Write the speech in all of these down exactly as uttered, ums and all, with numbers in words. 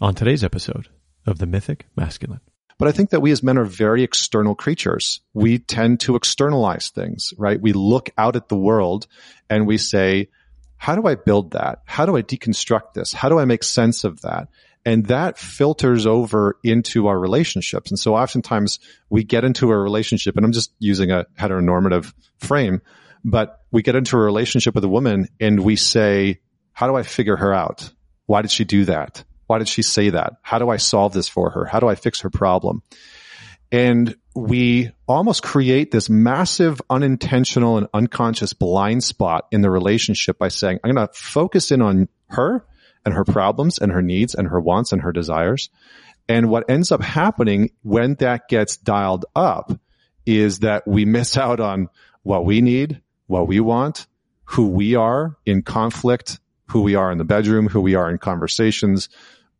on today's episode of The Mythic Masculine. But I think that we as men are very external creatures. We tend to externalize things, right? We look out at the world and we say, how do I build that? How do I deconstruct this? How do I make sense of that? And that filters over into our relationships. And so oftentimes we get into a relationship, and I'm just using a heteronormative frame, but we get into a relationship with a woman and we say, how do I figure her out? Why did she do that? Why did she say that? How do I solve this for her? How do I fix her problem? And we almost create this massive unintentional and unconscious blind spot in the relationship by saying, I'm going to focus in on her and her problems and her needs and her wants and her desires. And what ends up happening when that gets dialed up is that we miss out on what we need, what we want, who we are in conflict, who we are in the bedroom, who we are in conversations.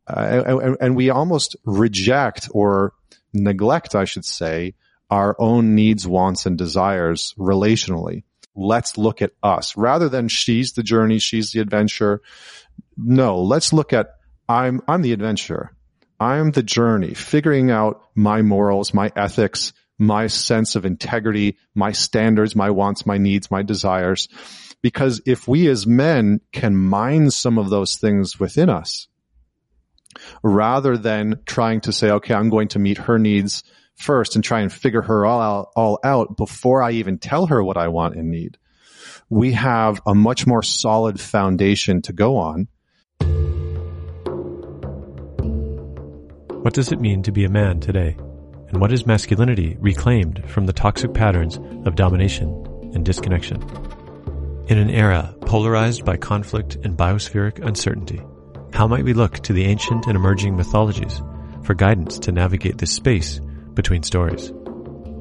Uh, and, and we almost reject or neglect, I should say, our own needs, wants, and desires relationally. Let's look at us. Rather than she's the journey, she's the adventure. No, let's look at I'm I'm the adventurer. I'm the journey, figuring out my morals, my ethics, my sense of integrity, my standards, my wants, my needs, my desires. Because if we as men can mine some of those things within us, rather than trying to say, okay, I'm going to meet her needs first and try and figure her all out, all out before I even tell her what I want and need, we have a much more solid foundation to go on. What does it mean to be a man today? And what is masculinity reclaimed from the toxic patterns of domination and disconnection? In an era polarized by conflict and biospheric uncertainty, how might we look to the ancient and emerging mythologies for guidance to navigate this space between stories?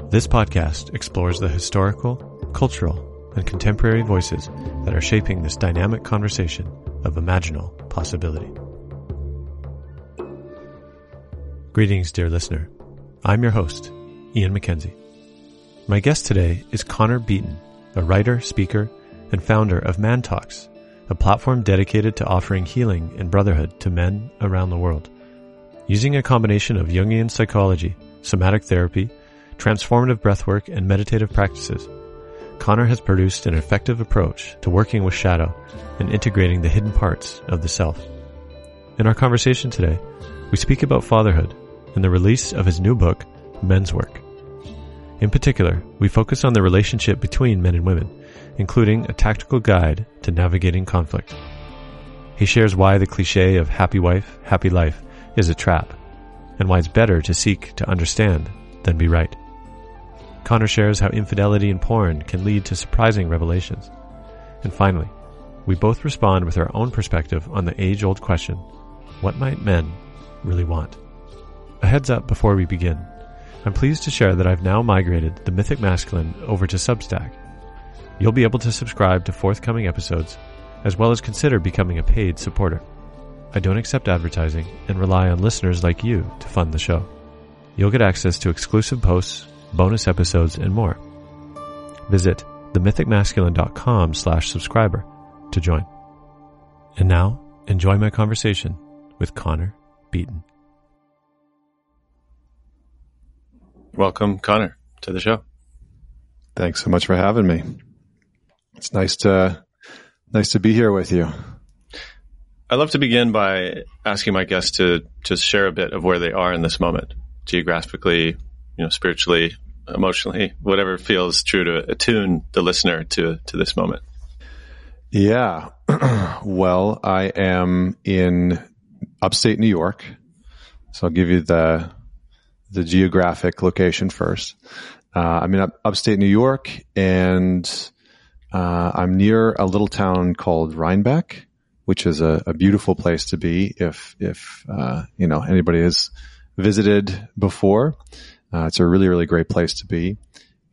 This podcast explores the historical, cultural, and contemporary voices that are shaping this dynamic conversation of imaginal possibility. Greetings, dear listener. I'm your host, Ian McKenzie. My guest today is Connor Beaton, a writer, speaker, and founder of Man Talks, a platform dedicated to offering healing and brotherhood to men around the world. Using a combination of Jungian psychology, somatic therapy, transformative breathwork, and meditative practices, Connor has produced an effective approach to working with shadow and integrating the hidden parts of the self. In our conversation today, we speak about fatherhood and the release of his new book, Men's Work. In particular, we focus on the relationship between men and women, including a tactical guide to navigating conflict. He shares why the cliche of happy wife, happy life is a trap, and why it's better to seek to understand than be right. Connor shares how infidelity and porn can lead to surprising revelations. And finally, we both respond with our own perspective on the age-old question, what might men really want? A heads up before we begin. I'm pleased to share that I've now migrated The Mythic Masculine over to Substack. You'll be able to subscribe to forthcoming episodes, as well as consider becoming a paid supporter. I don't accept advertising and rely on listeners like you to fund the show. You'll get access to exclusive posts, bonus episodes, and more. Visit themythicmasculine.com slash subscriber to join. And now, enjoy my conversation with Connor Beaton. Welcome, Connor, to the show. Thanks so much for having me. It's nice to nice to be here with you. I'd love to begin by asking my guests to just share a bit of where they are in this moment, geographically, you know, spiritually, emotionally, whatever feels true to attune the listener to to this moment. Yeah. Well, I am in upstate New York, so I'll give you the the geographic location first. Uh, I'm in up, upstate New York, and uh, I'm near a little town called Rhinebeck, which is a, a beautiful place to be if, if uh, you know, anybody has visited before. Uh, it's a really, really great place to be.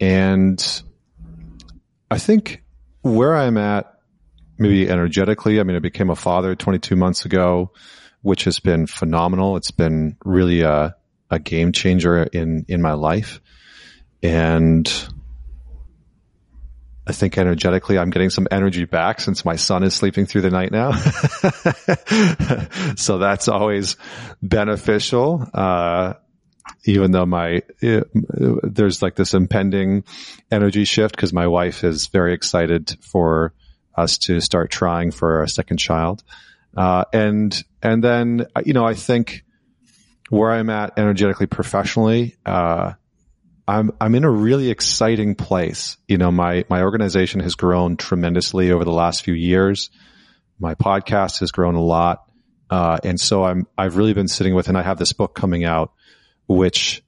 And I think where I'm at, maybe energetically, I mean, I became a father twenty-two months ago, which has been phenomenal. It's been really a a game changer in, in my life. And I think energetically I'm getting some energy back since my son is sleeping through the night now. So that's always beneficial. Uh, even though my, it, there's like this impending energy shift because my wife is very excited for us to start trying for our second child. Uh, and, and then, you know, I think where I'm at energetically professionally, uh, I'm, I'm in a really exciting place. You know, my, my organization has grown tremendously over the last few years. My podcast has grown a lot. Uh, and so I'm, I've really been sitting with, and I have this book coming out, which,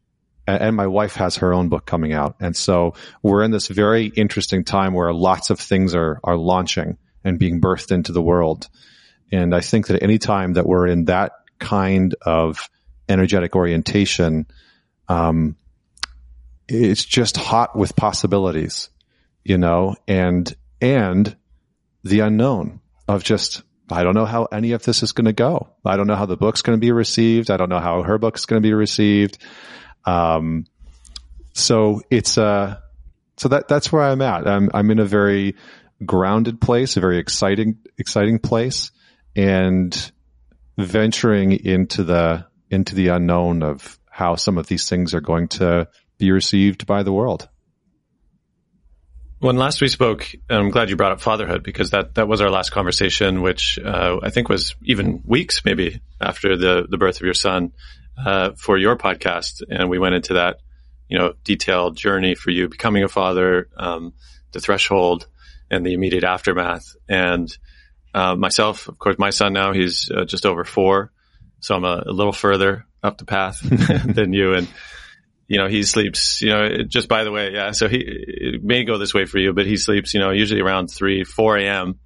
and my wife has her own book coming out. And so we're in this very interesting time where lots of things are, are launching and being birthed into the world. And I think that any time that we're in that kind of energetic orientation, um, it's just hot with possibilities, you know, and, and the unknown of just, I don't know how any of this is going to go. I don't know how the book's going to be received. I don't know how her book's going to be received. Um, so it's, uh, so that, that's where I'm at. I'm, I'm in a very grounded place, a very exciting, exciting place, and venturing into the, into the unknown of how some of these things are going to be received by the world. When last we spoke, I'm glad you brought up fatherhood, because that, that was our last conversation, which uh, I think was even weeks maybe after the, the birth of your son uh, for your podcast. And we went into that, you know, detailed journey for you becoming a father, um, the threshold and the immediate aftermath. And uh, myself, of course, my son now, he's uh, just over four. So I'm a, a little further up the path than you. And you know, he sleeps, you know, just by the way, yeah, so he, it may go this way for you, but he sleeps, you know, usually around three, four a.m.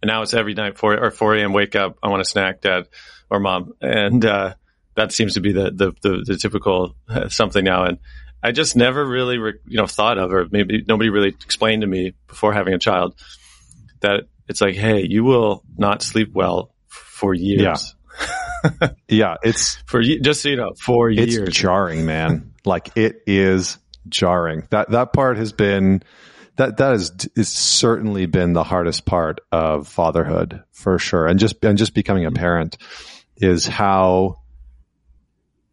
And now it's every night, four or four a.m. wake up, I want a snack, dad or mom. And, uh, that seems to be the, the, the, the typical uh, something now. And I just never really, re- you know, thought of, or maybe nobody really explained to me before having a child that it's like, hey, you will not sleep well for years. Yeah. Yeah, it's for just so you know, four it's years. It's jarring, man. Like it is jarring. That that part has been that that is it's certainly been the hardest part of fatherhood for sure, and just and just becoming a parent is how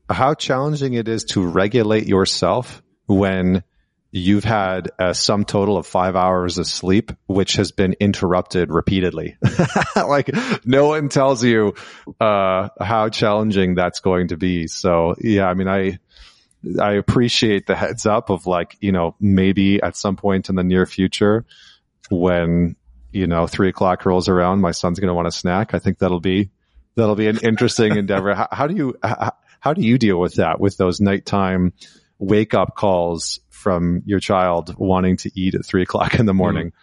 how challenging it is to regulate yourself when you've had a sum total of five hours of sleep, which has been interrupted repeatedly. Like no one tells you, uh, how challenging that's going to be. So yeah, I mean, I, I appreciate the heads up of like, you know, maybe at some point in the near future when, you know, three o'clock rolls around, my son's going to want a snack. I think that'll be, that'll be an interesting endeavor. How, how do you, how, how do you deal with that, with those nighttime wake up calls from your child wanting to eat at three o'clock in the morning?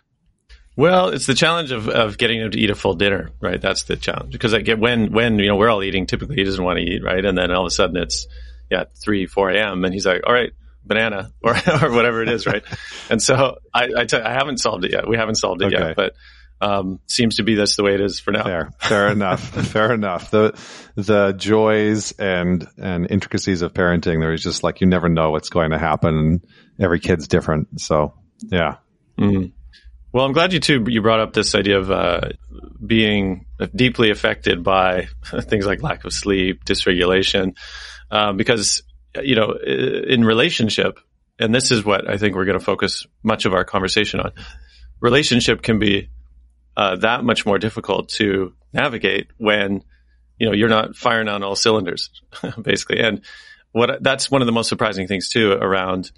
Well, it's the challenge of, of getting them to eat a full dinner, right? That's the challenge. Because I get when, when, you know, we're all eating, typically he doesn't want to eat, right? And then all of a sudden it's, yeah, three, four a.m. and he's like, all right, banana or, or whatever it is, right? And so I, I, t- I haven't solved it yet. We haven't solved it okay. yet, but um, seems to be that's the way it is for now. Fair, fair enough. Fair enough. The, the joys and, and intricacies of parenting, there is just like, you never know what's going to happen. Every kid's different. So yeah. Mm. Well, I'm glad you too, you brought up this idea of, uh, being deeply affected by things like lack of sleep, dysregulation, um, because, you know, in relationship, and this is what I think we're going to focus much of our conversation on, relationship can be Uh, that much more difficult to navigate when, you know, you're not firing on all cylinders, basically. And what that's one of the most surprising things too around,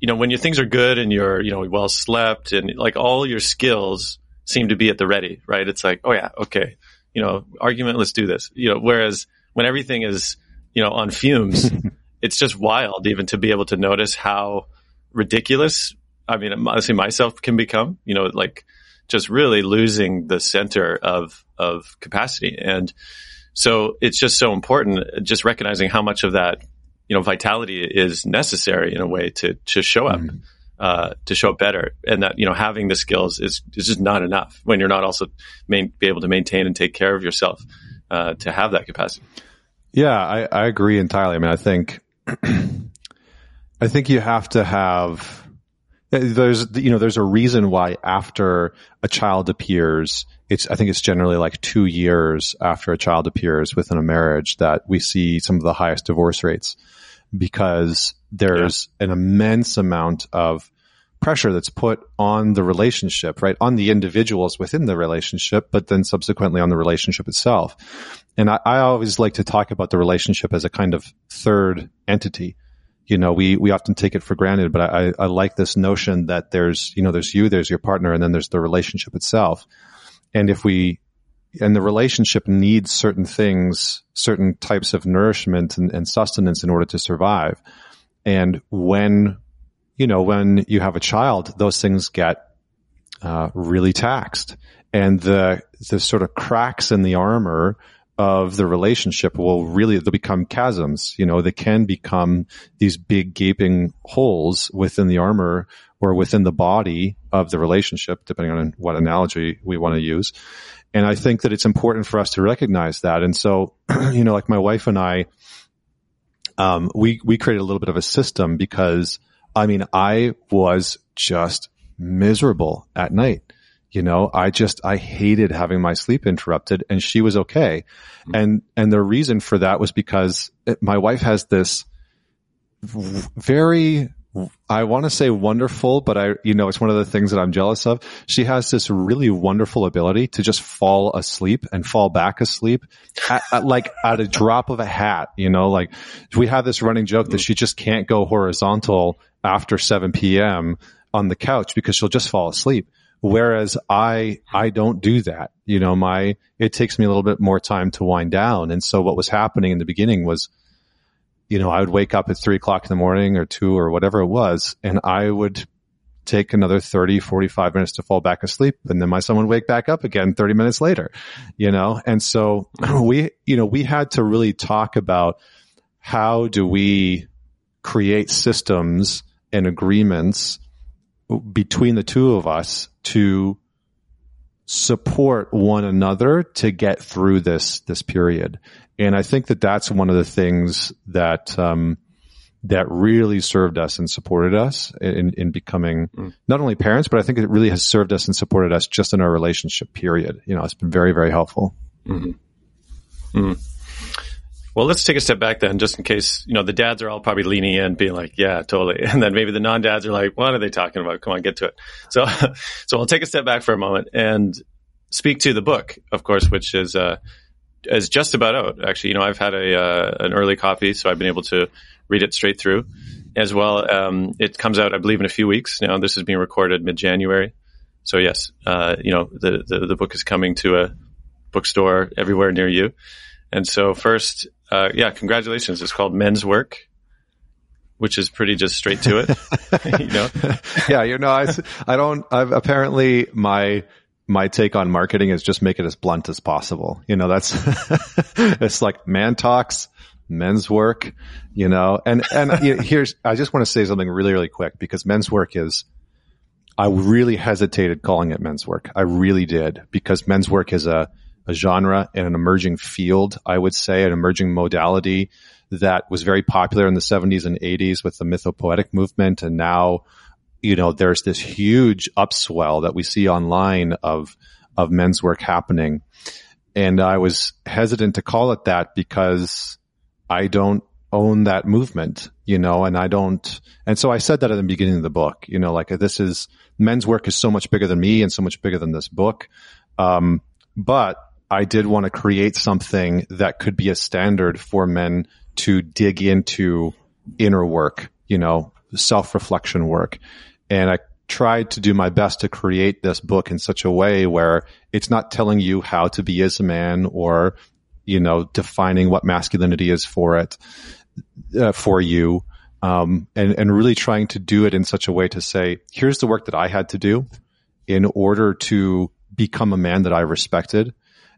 you know, when your things are good and you're, you know, well slept and like all your skills seem to be at the ready, right? It's like, oh yeah, okay, you know, argument, let's do this. You know, whereas when everything is, you know, on fumes, it's just wild even to be able to notice how ridiculous, I mean, honestly, myself can become, you know, like, just really losing the center of, of capacity. And so it's just so important, just recognizing how much of that, you know, vitality is necessary in a way to, to show up, mm. uh, to show up better. And that, you know, having the skills is, is just not enough when you're not also main, be able to maintain and take care of yourself, uh, to have that capacity. Yeah, I, I agree entirely. I mean, I think, I think you have to have, There's, you know, there's a reason why after a child appears, it's, I think it's generally like two years after a child appears within a marriage that we see some of the highest divorce rates, because there's yeah. an immense amount of pressure that's put on the relationship, right? On the individuals within the relationship, but then subsequently on the relationship itself. And I, I always like to talk about the relationship as a kind of third entity. You know, we, we often take it for granted, but I, I like this notion that there's, you know, there's you, there's your partner, and then there's the relationship itself. And if we, and the relationship needs certain things, certain types of nourishment and, and sustenance in order to survive. And when, you know, when you have a child, those things get uh, really taxed, and the, the sort of cracks in the armor of the relationship will really, they'll become chasms. You know, they can become these big gaping holes within the armor or within the body of the relationship, depending on what analogy we want to use. And I think that it's important for us to recognize that. And so, you know, like my wife and I, um, we, we created a little bit of a system, because I mean, I was just miserable at night. You know, I just, I hated having my sleep interrupted, and she was okay. And, and the reason for that was because it, my wife has this very, I want to say wonderful, but I, you know, it's one of the things that I'm jealous of. She has this really wonderful ability to just fall asleep and fall back asleep at, at like at a drop of a hat, you know, like we have this running joke that she just can't go horizontal after seven p.m. on the couch because she'll just fall asleep. Whereas I, I don't do that. You know, my, it takes me a little bit more time to wind down. And so what was happening in the beginning was, you know, I would wake up at three o'clock in the morning or two or whatever it was, and I would take another thirty, forty-five minutes to fall back asleep. And then my son would wake back up again thirty minutes later, you know? And so we, you know, we had to really talk about how do we create systems and agreements between the two of us to support one another to get through this, this period. And I think that that's one of the things that, um, that really served us and supported us in, in becoming mm. not only parents, but I think it really has served us and supported us just in our relationship period. You know, it's been very, very helpful. Mm-hmm. Mm. Well, let's take a step back then, just in case, you know, the dads are all probably leaning in, being like, yeah, totally. And then maybe the non-dads are like, what are they talking about? Come on, get to it. So, so I'll take a step back for a moment and speak to the book, of course, which is, uh, is just about out. Actually, you know, I've had a, uh, an early copy, so I've been able to read it straight through as well. Um, it comes out, I believe, in a few weeks now. This is being recorded mid-January. So yes, uh, you know, the, the, the book is coming to a bookstore everywhere near you. And so first, uh, yeah, congratulations. It's called Men's Work, which is pretty just straight to it. you know? Yeah, you know, I, I don't, I've apparently my, my take on marketing is just make it as blunt as possible. You know, that's, it's like Man Talks, Men's Work, you know, and, and you know, here's, I just want to say something really, really quick, because Men's Work is, I really hesitated calling it Men's Work. I really did, because Men's Work is a, a genre and an emerging field, I would say, an emerging modality that was very popular in the seventies and eighties with the mythopoetic movement. And now, you know, there's this huge upswell that we see online of, of men's work happening. And I was hesitant to call it that because I don't own that movement, you know, and I don't, and so I said that at the beginning of the book, you know, like this is, men's work is so much bigger than me and so much bigger than this book. Um, but I did want to create something that could be a standard for men to dig into inner work, you know, self-reflection work. And I tried to do my best to create this book in such a way where it's not telling you how to be as a man or, you know, defining what masculinity is for it, uh, for you. Um, and, and really trying to do it in such a way to say, here's the work that I had to do in order to become a man that I respected.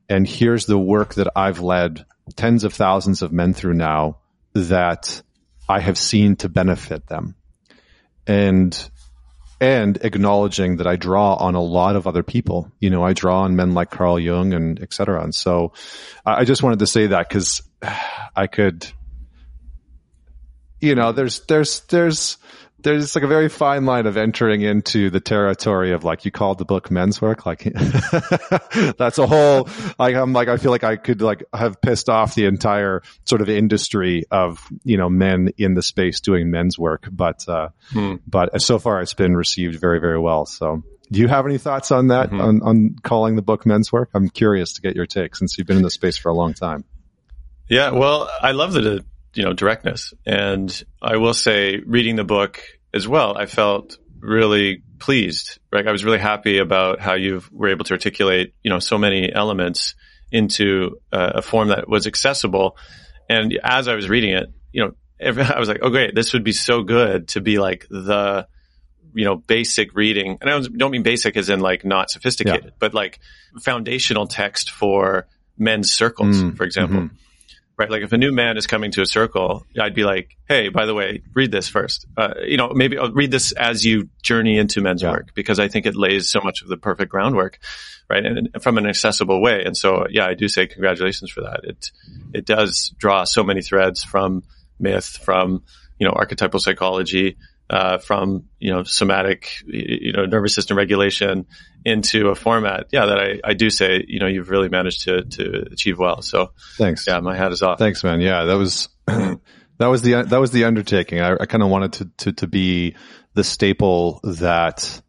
And here's the work that I've led tens of thousands of men through now that I have seen to benefit them. And, and acknowledging that I draw on a lot of other people. You know, I draw on men like Carl Jung and et cetera. And so I just wanted to say that, because I could, you know, there's, there's, there's, there's like a very fine line of entering into the territory of like, you called the book Men's Work. Like that's a whole, like, I'm like, I feel like I could like have pissed off the entire sort of industry of, you know, men in the space doing men's work. But, uh, hmm. but so far it's been received very, very well. So do you have any thoughts on that, mm-hmm. on, on calling the book Men's Work? I'm curious to get your take since you've been in the space for a long time. Yeah. Well, I love that it, you know, directness. And I will say reading the book as well, I felt really pleased, right? I was really happy about how you were able to articulate, you know, so many elements into uh, a form that was accessible. And as I was reading it, you know, every, I was like, oh great, this would be so good to be like the, you know, basic reading. And I don't mean basic as in like not sophisticated, yeah. but like foundational text for men's circles, mm, for example. Mm-hmm. Right, like if a new man is coming to a circle, I'd be like, hey, by the way, read this first. Uh, you know, maybe I'll read this as you journey into men's yeah. work, because I think it lays so much of the perfect groundwork, right? And, and from an accessible way. And so, yeah, I do say congratulations for that. It, it does draw so many threads from myth, from, you know, archetypal psychology, uh, from, you know, somatic, you know, nervous system regulation into a format. Yeah. That I, I do say, you know, you've really managed to, to achieve well. So thanks. Yeah. My hat is off. Thanks, man. Yeah. That was, that was the, that was the undertaking. I, I kind of wanted to, to, to be the staple that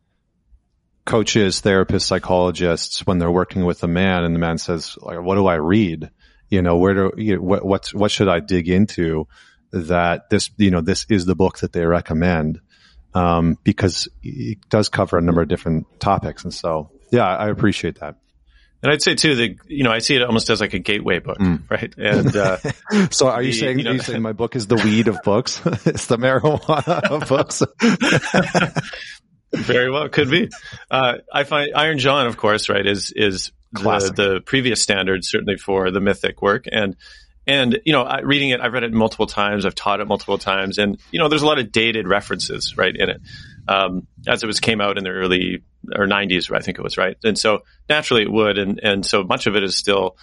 coaches, therapists, psychologists, when they're working with a man and the man says, like, what do I read? You know, where do you know, what, what's, what should I dig into? That this, you know, this is the book that they recommend, um, because it does cover a number of different topics. And so, yeah, I appreciate that. And I'd say too that, you know, I see it almost as like a gateway book, mm. right? And, uh, so are you the, saying, you know, are you saying my book is the weed of books? It's the marijuana of books. Very well. Could be. Uh, I find Iron John, of course, right, is, is the, the previous standard, certainly for the mythic work. And, And, you know, I, reading it, I've read it multiple times. I've taught it multiple times. And, you know, there's a lot of dated references, right, in it. Um, as it was came out in the early or nineties, I think it was, right? And so naturally it would. And, and so much of it is still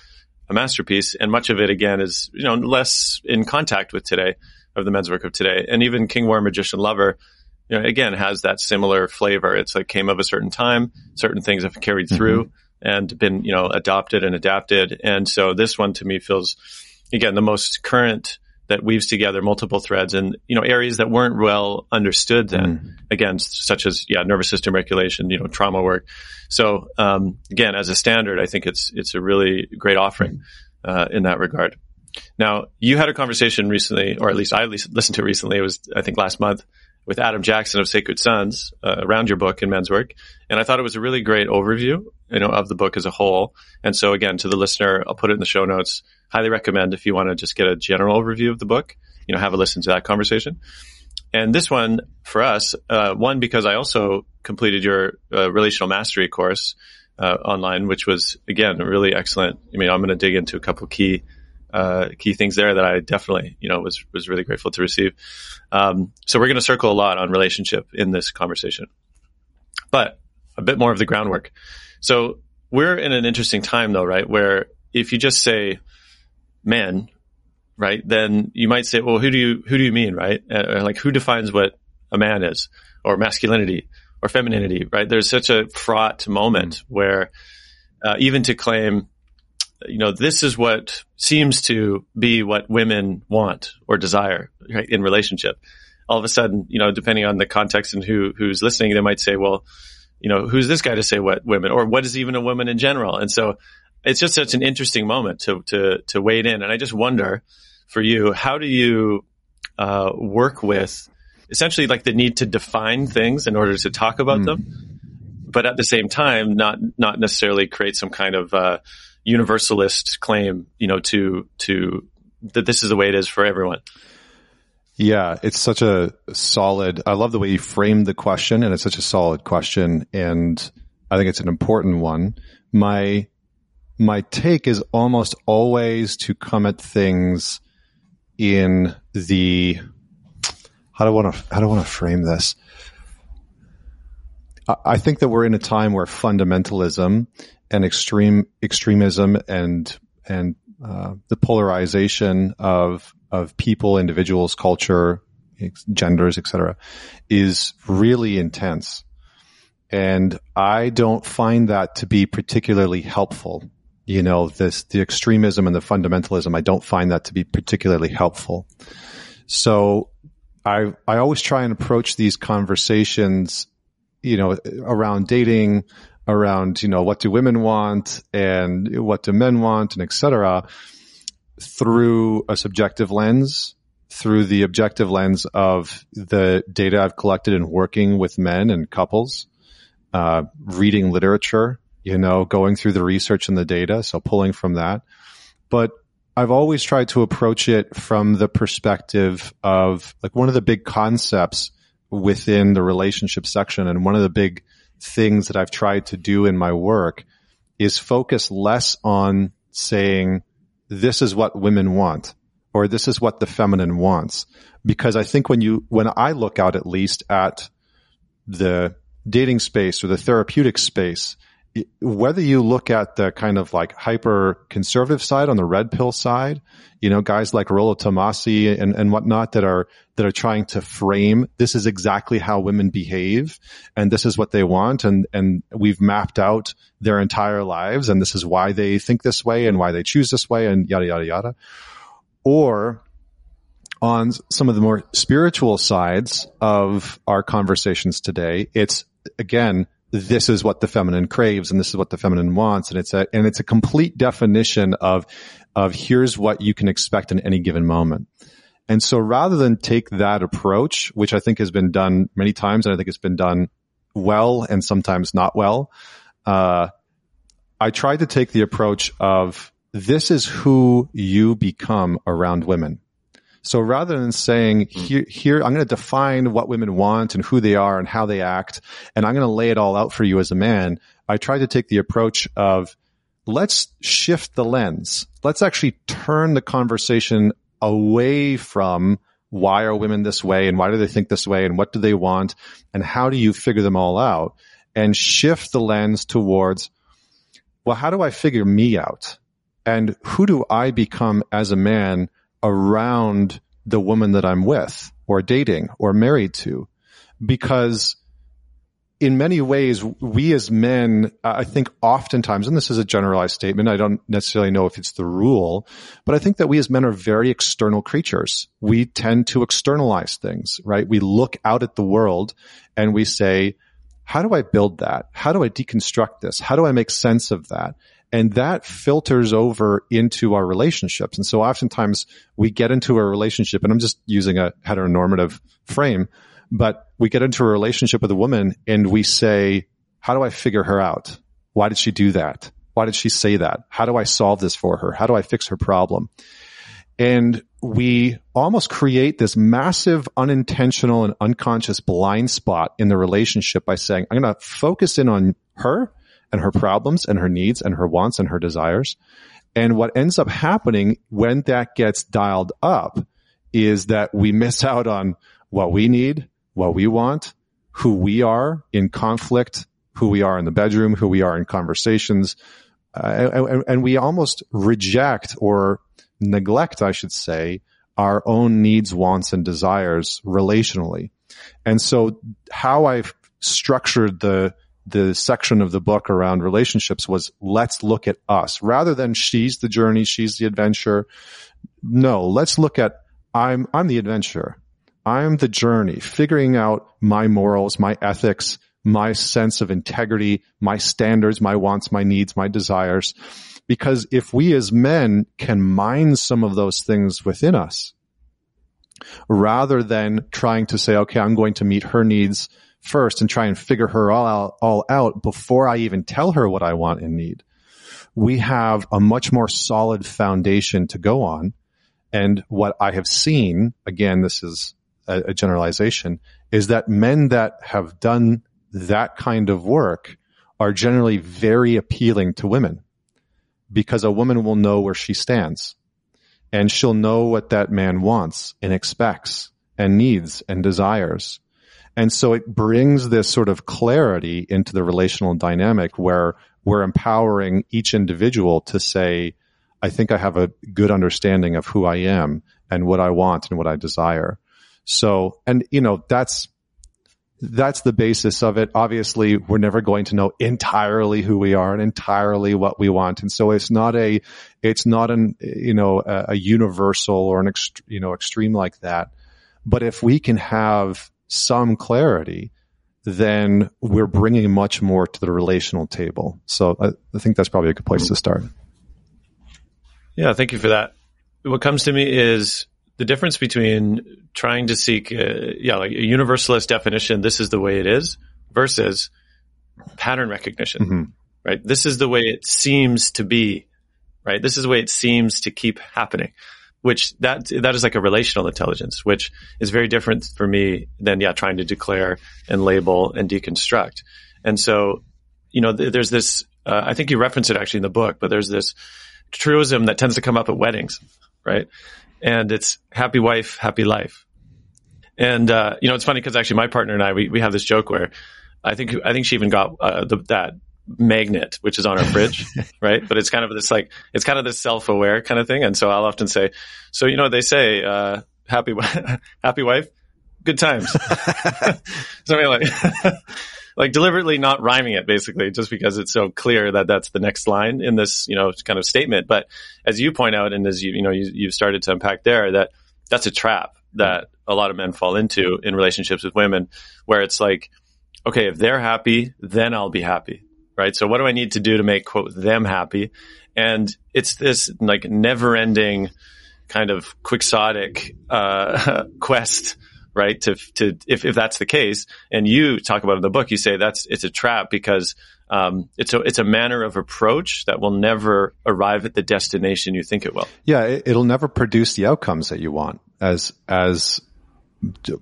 a masterpiece. And much of it, again, is, you know, less in contact with today, of the men's work of today. And even King War Magician Lover, you know, again, has that similar flavor. It's like came of a certain time. Certain things have carried mm-hmm. through and been, you know, adopted and adapted. And so this one to me feels... Again, the most current that weaves together multiple threads and, you know, areas that weren't well understood then, mm. again, such as, yeah, nervous system regulation, you know, trauma work. So, um, again, as a standard, I think it's, it's a really great offering, uh, in that regard. Now, you had a conversation recently, or at least I listened to it recently. It was, I think, last month with Adam Jackson of Sacred Sons, uh, around your book and Men's Work. And I thought it was a really great overview, you know, of the book as a whole. And so again, to the listener, I'll put it in the show notes. Highly recommend if you want to just get a general overview of the book, you know, have a listen to that conversation. And this one for us, uh, one, because I also completed your uh, relational mastery course, uh, online, which was again, really excellent. I mean, I'm going to dig into a couple key, uh, key things there that I definitely, you know, was, was really grateful to receive. Um, so we're going to circle a lot on relationship in this conversation, but a bit more of the groundwork. So we're in an interesting time though, right? Where if you just say, men, right? Then you might say, well, who do you, who do you mean? Right? Uh, like who defines what a man is or masculinity or femininity, right? There's such a fraught moment mm-hmm. where, uh, even to claim, you know, this is what seems to be what women want or desire, right, in relationship. All of a sudden, you know, depending on the context and who, who's listening, they might say, well, you know, who's this guy to say what women or what is even a woman in general? And so, it's just such an interesting moment to, to, to wade in. And I just wonder for you, how do you, uh, work with essentially like the need to define things in order to talk about mm. them, but at the same time, not, not necessarily create some kind of, uh, universalist claim, you know, to, to that this is the way it is for everyone. Yeah. It's such a solid, I love the way you framed the question, and it's such a solid question. And I think it's an important one. My, My take is almost always to come at things in the, how do I want to, how do I want to frame this? I, I think that we're in a time where fundamentalism and extreme extremism and, and, uh, the polarization of, of people, individuals, culture, genders, et cetera, is really intense. And I don't find that to be particularly helpful. You know, this, the extremism and the fundamentalism, I don't find that to be particularly helpful. So I, I always try and approach these conversations, you know, around dating, around, you know, what do women want and what do men want, and et cetera, through a subjective lens, through the objective lens of the data I've collected in working with men and couples, uh, reading literature, you know, going through the research and the data. So pulling from that, but I've always tried to approach it from the perspective of, like, one of the big concepts within the relationship section, and one of the big things that I've tried to do in my work, is focus less on saying this is what women want or this is what the feminine wants. Because I think when you, when I look out at least at the dating space or the therapeutic space, it, whether you look at the kind of like hyper conservative side on the red pill side, you know, guys like Rollo Tomassi and, and whatnot that are, that are trying to frame, this is exactly how women behave and this is what they want. And, and we've mapped out their entire lives and this is why they think this way and why they choose this way and yada, yada, yada. Or on some of the more spiritual sides of our conversations today, it's again, this is what the feminine craves and this is what the feminine wants. And it's a, and it's a complete definition of, of here's what you can expect in any given moment. And so rather than take that approach, which I think has been done many times, and I think it's been done well and sometimes not well, uh, I tried to take the approach of this is who you become around women. So rather than saying here, here, I'm going to define what women want and who they are and how they act, and I'm going to lay it all out for you as a man, I tried to take the approach of let's shift the lens. Let's actually turn the conversation away from why are women this way and why do they think this way and what do they want and how do you figure them all out, and shift the lens towards, well, how do I figure me out and who do I become as a man around the woman that I'm with or dating or married to? Because in many ways, we as men, I think oftentimes, and this is a generalized statement, I don't necessarily know if it's the rule, but I think that we as men are very external creatures. We tend to externalize things, right? We look out at the world and we say, how do I build that? How do I deconstruct this? How do I make sense of that? And that filters over into our relationships. And so oftentimes we get into a relationship, and I'm just using a heteronormative frame, but we get into a relationship with a woman and we say, how do I figure her out? Why did she do that? Why did she say that? How do I solve this for her? How do I fix her problem? And we almost create this massive unintentional and unconscious blind spot in the relationship by saying, I'm going to focus in on her and her problems and her needs and her wants and her desires. And what ends up happening when that gets dialed up is that we miss out on what we need, what we want, who we are in conflict, who we are in the bedroom, who we are in conversations. Uh, and, and we almost reject or neglect, I should say, our own needs, wants, and desires relationally. And so how I've structured the the section of the book around relationships was, let's look at us rather than she's the journey, she's the adventure. No, let's look at I'm, I'm the adventure. I'm the journey, figuring out my morals, my ethics, my sense of integrity, my standards, my wants, my needs, my desires. Because if we as men can mine some of those things within us, rather than trying to say, okay, I'm going to meet her needs first and try and figure her all out, all out before I even tell her what I want and need, we have a much more solid foundation to go on. And what I have seen, again, this is a, a generalization, is that men that have done that kind of work are generally very appealing to women, because a woman will know where she stands and she'll know what that man wants and expects and needs and desires. And so it brings this sort of clarity into the relational dynamic where we're empowering each individual to say, I think I have a good understanding of who I am and what I want and what I desire. So, and you know, that's, that's the basis of it. Obviously, we're never going to know entirely who we are and entirely what we want. And so it's not a, it's not an, you know, a, a universal or an, ext- you know, extreme like that. But if we can have some clarity, then we're bringing much more to the relational table. So I, I think that's probably a good place to start. Yeah. Thank you for that. What comes to me is the difference between trying to seek uh, yeah, like a universalist definition, this is the way it is, versus pattern recognition, mm-hmm. right? This is the way it seems to be, right? This is the way it seems to keep happening, which that that is like a relational intelligence, which is very different for me than, yeah, trying to declare and label and deconstruct. And so, you know, th- there's this, uh, I think you reference it actually in the book, but there's this truism that tends to come up at weddings, right? And it's happy wife, happy life. And, uh, you know, it's funny because actually my partner and I, we, we have this joke where I think, I think she even got uh, the, that magnet, which is on our fridge, right? But it's kind of this like, it's kind of this self-aware kind of thing. And so I'll often say, so, you know, they say, uh, happy, happy wife, good times. So I mean, like, like deliberately not rhyming it basically, just because it's so clear that that's the next line in this, you know, kind of statement. But as you point out, and as you, you know, you, you've started to unpack there, that that's a trap that a lot of men fall into in relationships with women, where it's like, okay, if they're happy, then I'll be happy. Right. So what do I need to do to make, quote, them happy? And it's this like never ending kind of quixotic, uh, quest, right? To, to, if, if that's the case, and you talk about it in the book, you say that's, it's a trap because, um, it's a, it's a manner of approach that will never arrive at the destination you think it will. Yeah. It, it'll never produce the outcomes that you want as, as,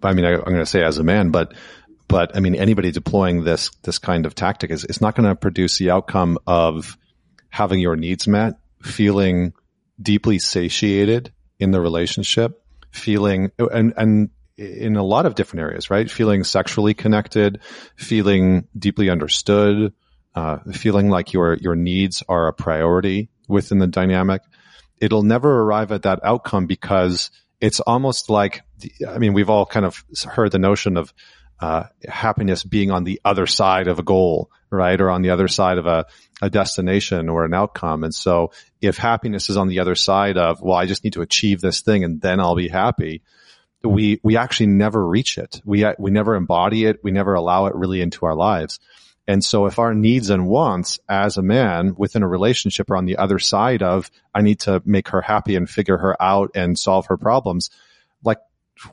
I mean, I, I'm going to say as a man, but, but I mean, anybody deploying this, this kind of tactic is, it's not going to produce the outcome of having your needs met, feeling deeply satiated in the relationship, feeling, and, and, in a lot of different areas, right? Feeling sexually connected, feeling deeply understood, uh, feeling like your, your needs are a priority within the dynamic. It'll never arrive at that outcome because it's almost like, I mean, we've all kind of heard the notion of, uh, happiness being on the other side of a goal, right? Or on the other side of a, a destination or an outcome. And so if happiness is on the other side of, well, I just need to achieve this thing and then I'll be happy, we we actually never reach it. We we never embody it. We never allow it really into our lives. And so if our needs and wants as a man within a relationship are on the other side of, I need to make her happy and figure her out and solve her problems, like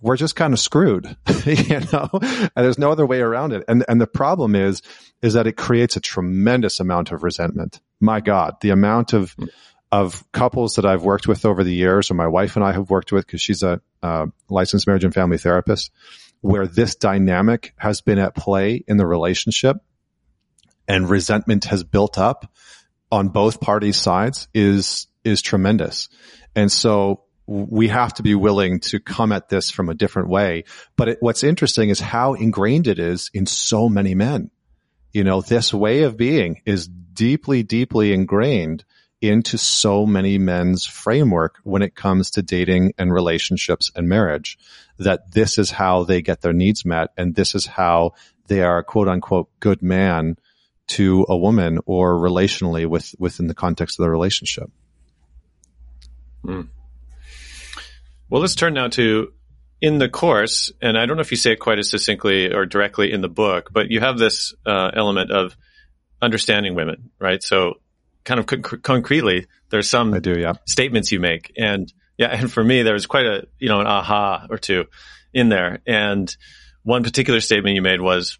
we're just kind of screwed, you know, and there's no other way around it. And and the problem is, is that it creates a tremendous amount of resentment. My God, the amount of, of couples that I've worked with over the years, or my wife and I have worked with, because she's a uh, licensed marriage and family therapist, where this dynamic has been at play in the relationship and resentment has built up on both parties' sides is, is tremendous. And so we have to be willing to come at this from a different way. But it, what's interesting is how ingrained it is in so many men. You know, this way of being is deeply, deeply ingrained into so many men's framework when it comes to dating and relationships and marriage, that this is how they get their needs met. And this is how they are a quote unquote good man to a woman, or relationally with, within the context of the relationship. Hmm. Well, let's turn now to in the course. And I don't know if you say it quite as succinctly or directly in the book, but you have this uh, element of understanding women, right? So, kind of co- concretely, there's some I do, yeah. statements you make. And yeah, and for me, there was quite a, you know, an aha or two in there. And one particular statement you made was,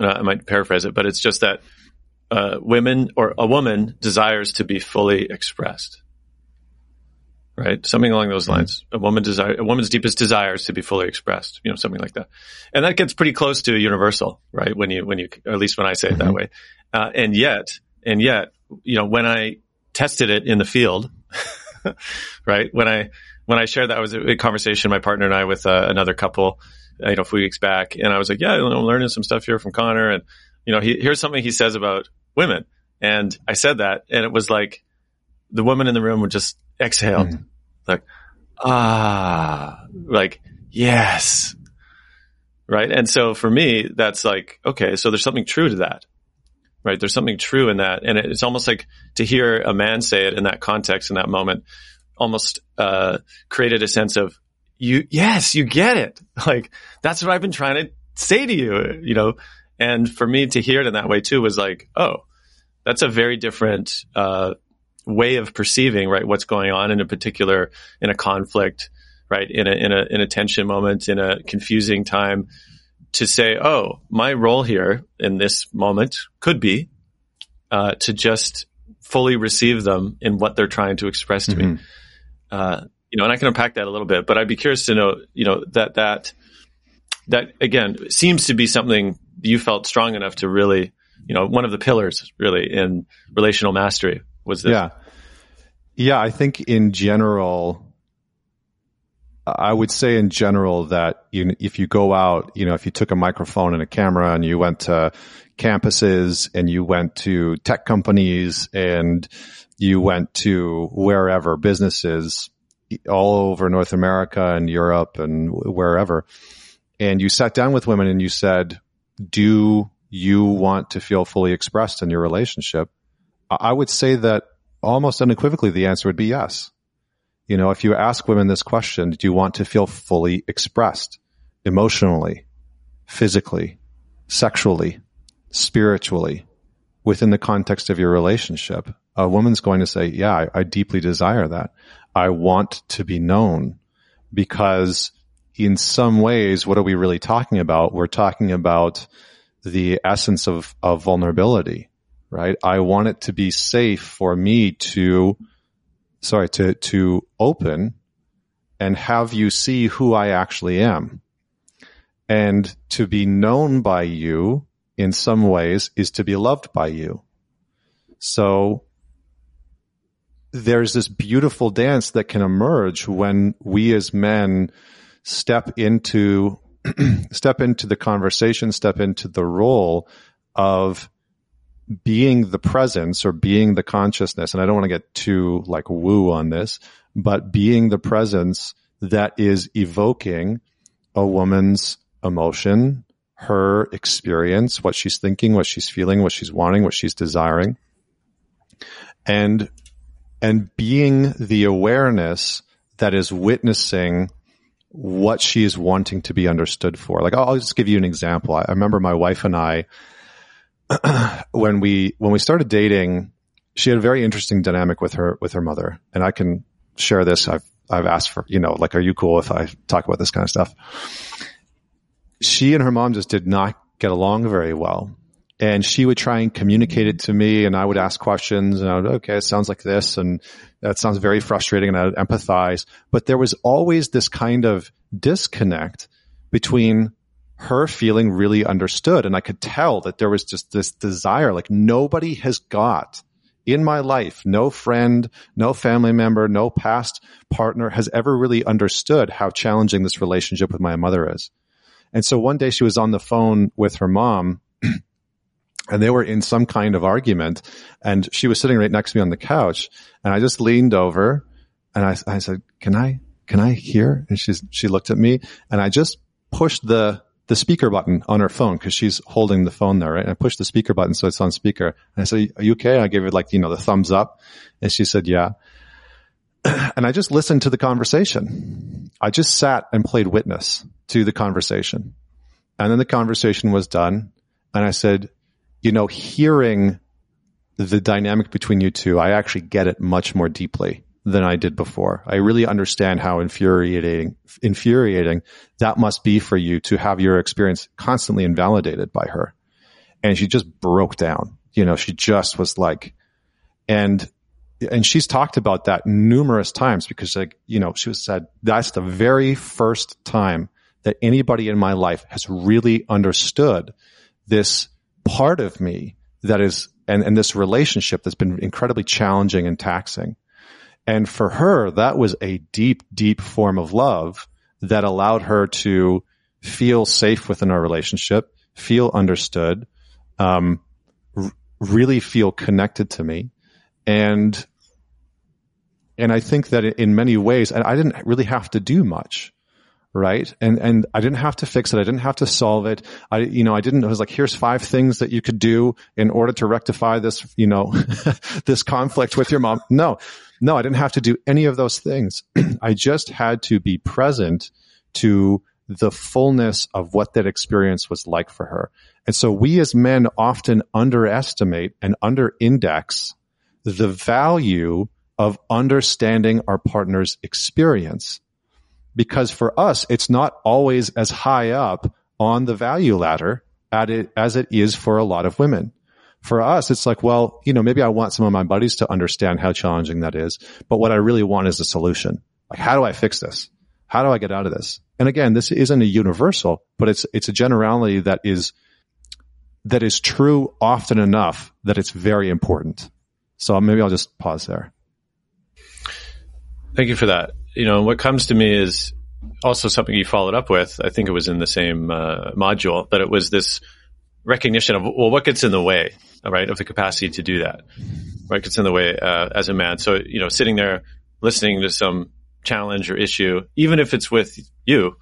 uh, I might paraphrase it, but it's just that uh, women or a woman desires to be fully expressed, right? Something along those lines. A woman desire, a woman's deepest desires to be fully expressed, you know, something like that. And that gets pretty close to universal, right? When you, when you, or at least when I say it that way. Uh, and yet, And yet, you know, when I tested it in the field, right? When I, when I shared that, I was a conversation, my partner and I, with uh, another couple, you know, a few weeks back. And I was like, yeah, I'm learning some stuff here from Connor. And, you know, he, here's something he says about women. And I said that, and it was like the woman in the room would just exhale, mm-hmm. like, ah, like yes. Right. And so for me, that's like, okay, so there's something true to that, right? There's something true in that. And it's almost like to hear a man say it in that context, in that moment, almost, uh, created a sense of you, yes, you get it. Like, that's what I've been trying to say to you, you know? And for me to hear it in that way too was like, oh, that's a very different, uh, way of perceiving, right? What's going on in a particular, in a conflict, right? In a, in a, in a tension moment, in a confusing time, to say, oh, my role here in this moment could be, uh, to just fully receive them in what they're trying to express to mm-hmm. me. Uh, you know, and I can unpack that a little bit, but I'd be curious to know, you know, that, that, that again seems to be something you felt strong enough to really, you know, one of the pillars really in relational mastery was this. Yeah. Yeah. I think in general, I would say in general that you, if you go out, you know, if you took a microphone and a camera and you went to campuses and you went to tech companies and you went to wherever, businesses all over North America and Europe and wherever, and you sat down with women and you said, do you want to feel fully expressed in your relationship? I would say that almost unequivocally the answer would be yes. You know, if you ask women this question, do you want to feel fully expressed emotionally, physically, sexually, spiritually, within the context of your relationship? A woman's going to say, yeah, I, I deeply desire that. I want to be known, because in some ways, what are we really talking about? We're talking about the essence of, of vulnerability, right? I want it to be safe for me to... Sorry, to, to open and have you see who I actually am. And to be known by you in some ways is to be loved by you. So there's this beautiful dance that can emerge when we as men step into, step into the conversation, step into the role of being the presence or being the consciousness. And I don't want to get too like woo on this, but being the presence that is evoking a woman's emotion, her experience, what she's thinking, what she's feeling, what she's wanting, what she's desiring. And, and being the awareness that is witnessing what she is wanting to be understood for. Like, I'll, I'll just give you an example. I, I remember my wife and I, when we when we started dating, she had a very interesting dynamic with her with her mother, and I can share this. I've I've asked for, you know, like, are you cool if I talk about this kind of stuff? She and her mom just did not get along very well, and she would try and communicate it to me, and I would ask questions, and I would, okay, it sounds like this, and that sounds very frustrating, and I would empathize, but there was always this kind of disconnect between her feeling really understood. And I could tell that there was just this desire, like, nobody has got in my life, no friend, no family member, no past partner has ever really understood how challenging this relationship with my mother is. And so one day she was on the phone with her mom and they were in some kind of argument, and she was sitting right next to me on the couch, and I just leaned over and I, I said, can I, can I hear? And she's, she looked at me, and I just pushed the, the speaker button on her phone, because she's holding the phone there, right? And I pushed the speaker button so it's on speaker. And I said, are you okay? And I gave it, like, you know, the thumbs up. And she said, yeah. And I just listened to the conversation. I just sat and played witness to the conversation. And then the conversation was done. And I said, you know, hearing the dynamic between you two, I actually get it much more deeply than I did before. I really understand how infuriating, infuriating that must be for you to have your experience constantly invalidated by her. And she just broke down. You know, she just was like, and, and she's talked about that numerous times, because, like, you know, she was said, that's the very first time that anybody in my life has really understood this part of me that is, and, and this relationship that's been incredibly challenging and taxing. And for her, that was a deep, deep form of love that allowed her to feel safe within our relationship, feel understood, um, r- really feel connected to me. And, and I think that in many ways, and I didn't really have to do much. right? And, and I didn't have to fix it. I didn't have to solve it. I, you know, I didn't, I was like, here's five things that you could do in order to rectify this, you know, this conflict with your mom. No, no, I didn't have to do any of those things. I just had to be present to the fullness of what that experience was like for her. And so we as men often underestimate and underindex the value of understanding our partner's experience. Because for us, it's not always as high up on the value ladder at it, as it is for a lot of women. For us, it's like, well, you know, maybe I want some of my buddies to understand how challenging that is, but what I really want is a solution. Like, how do I fix this? How do I get out of this? And again, this isn't a universal, but it's it's a generality that is that is true often enough that it's very important. So maybe I'll just pause there. Thank you for that. You know, what comes to me is also something you followed up with. I think it was in the same uh, module, but it was this recognition of, well, what gets in the way, right, of the capacity to do that, right, gets in the way uh, as a man. So, you know, sitting there listening to some challenge or issue, even if it's with you,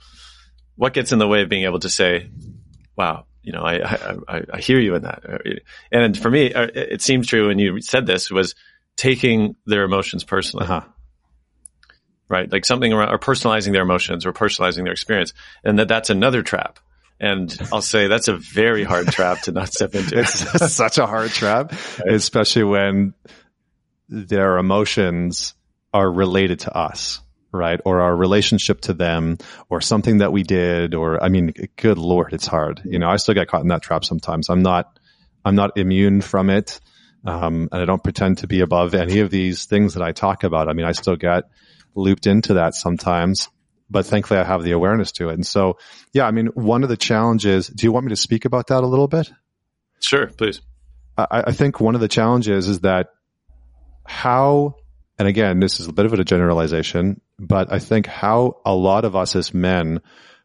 what gets in the way of being able to say, wow, you know, I, I, I hear you in that. And for me, it seemed true when you said this was taking their emotions personally. Uh-huh. Right? Like something around, or personalizing their emotions or personalizing their experience. And that that's another trap. And I'll say that's a very hard trap to not step into. It's such a hard trap, right? Especially when their emotions are related to us, right? Or our relationship to them or something that we did, or, I mean, good Lord, it's hard. You know, I still get caught in that trap sometimes. I'm not, I'm not immune from it. Um, and I don't pretend to be above any of these things that I talk about. I mean, I still get looped into that sometimes, but thankfully I have the awareness to it. And so, yeah, I mean, one of the challenges, do you want me to speak about that a little bit? Sure, please. I, I think one of the challenges is that how, and again, this is a bit of a generalization, but I think how a lot of us as men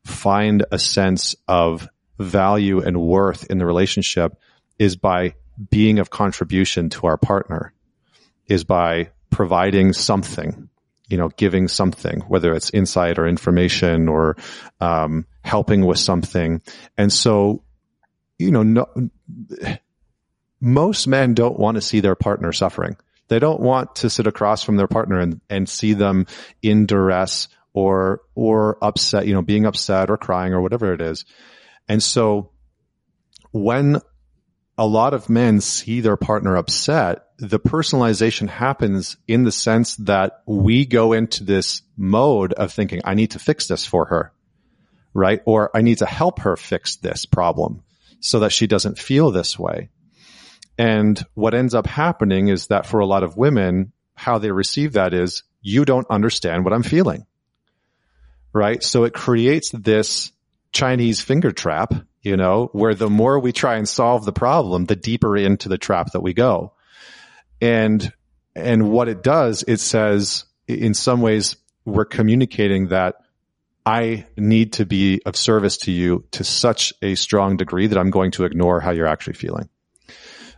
find a sense of value and worth in the relationship is by being of contribution to our partner, is by providing something. You know, giving something, whether it's insight or information or, um, helping with something. And so, you know, no, most men don't want to see their partner suffering. They don't want to sit across from their partner and, and see them in duress or, or upset, you know, being upset or crying or whatever it is. And so when a lot of men see their partner upset, the personalization happens in the sense that we go into this mode of thinking, I need to fix this for her, right? Or I need to help her fix this problem so that she doesn't feel this way. And what ends up happening is that for a lot of women, how they receive that is, you don't understand what I'm feeling, right? So it creates this Chinese finger trap, you know, where the more we try and solve the problem, the deeper into the trap that we go. And, and what it does, it says in some ways we're communicating that I need to be of service to you to such a strong degree that I'm going to ignore how you're actually feeling.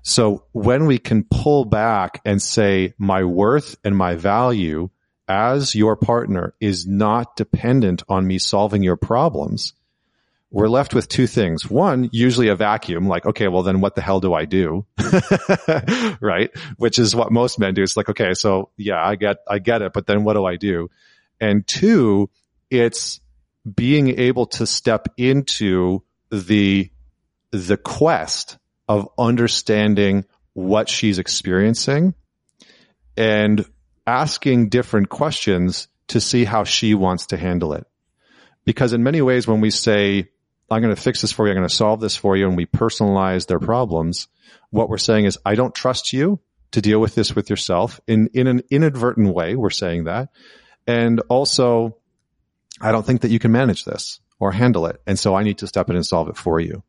So when we can pull back and say my worth and my value as your partner is not dependent on me solving your problems, we're left with two things. One, usually a vacuum, like, okay, well, then what the hell do I do? Right? Which is what most men do. It's like, okay, so yeah, I get, I get it, but then what do I do? And two, it's being able to step into the, the quest of understanding what she's experiencing and asking different questions to see how she wants to handle it. Because in many ways, when we say, I'm going to fix this for you, I'm going to solve this for you, and we personalize their problems, what we're saying is, I don't trust you to deal with this with yourself. In, in an inadvertent way, we're saying that. And also, I don't think that you can manage this or handle it. And so I need to step in and solve it for you.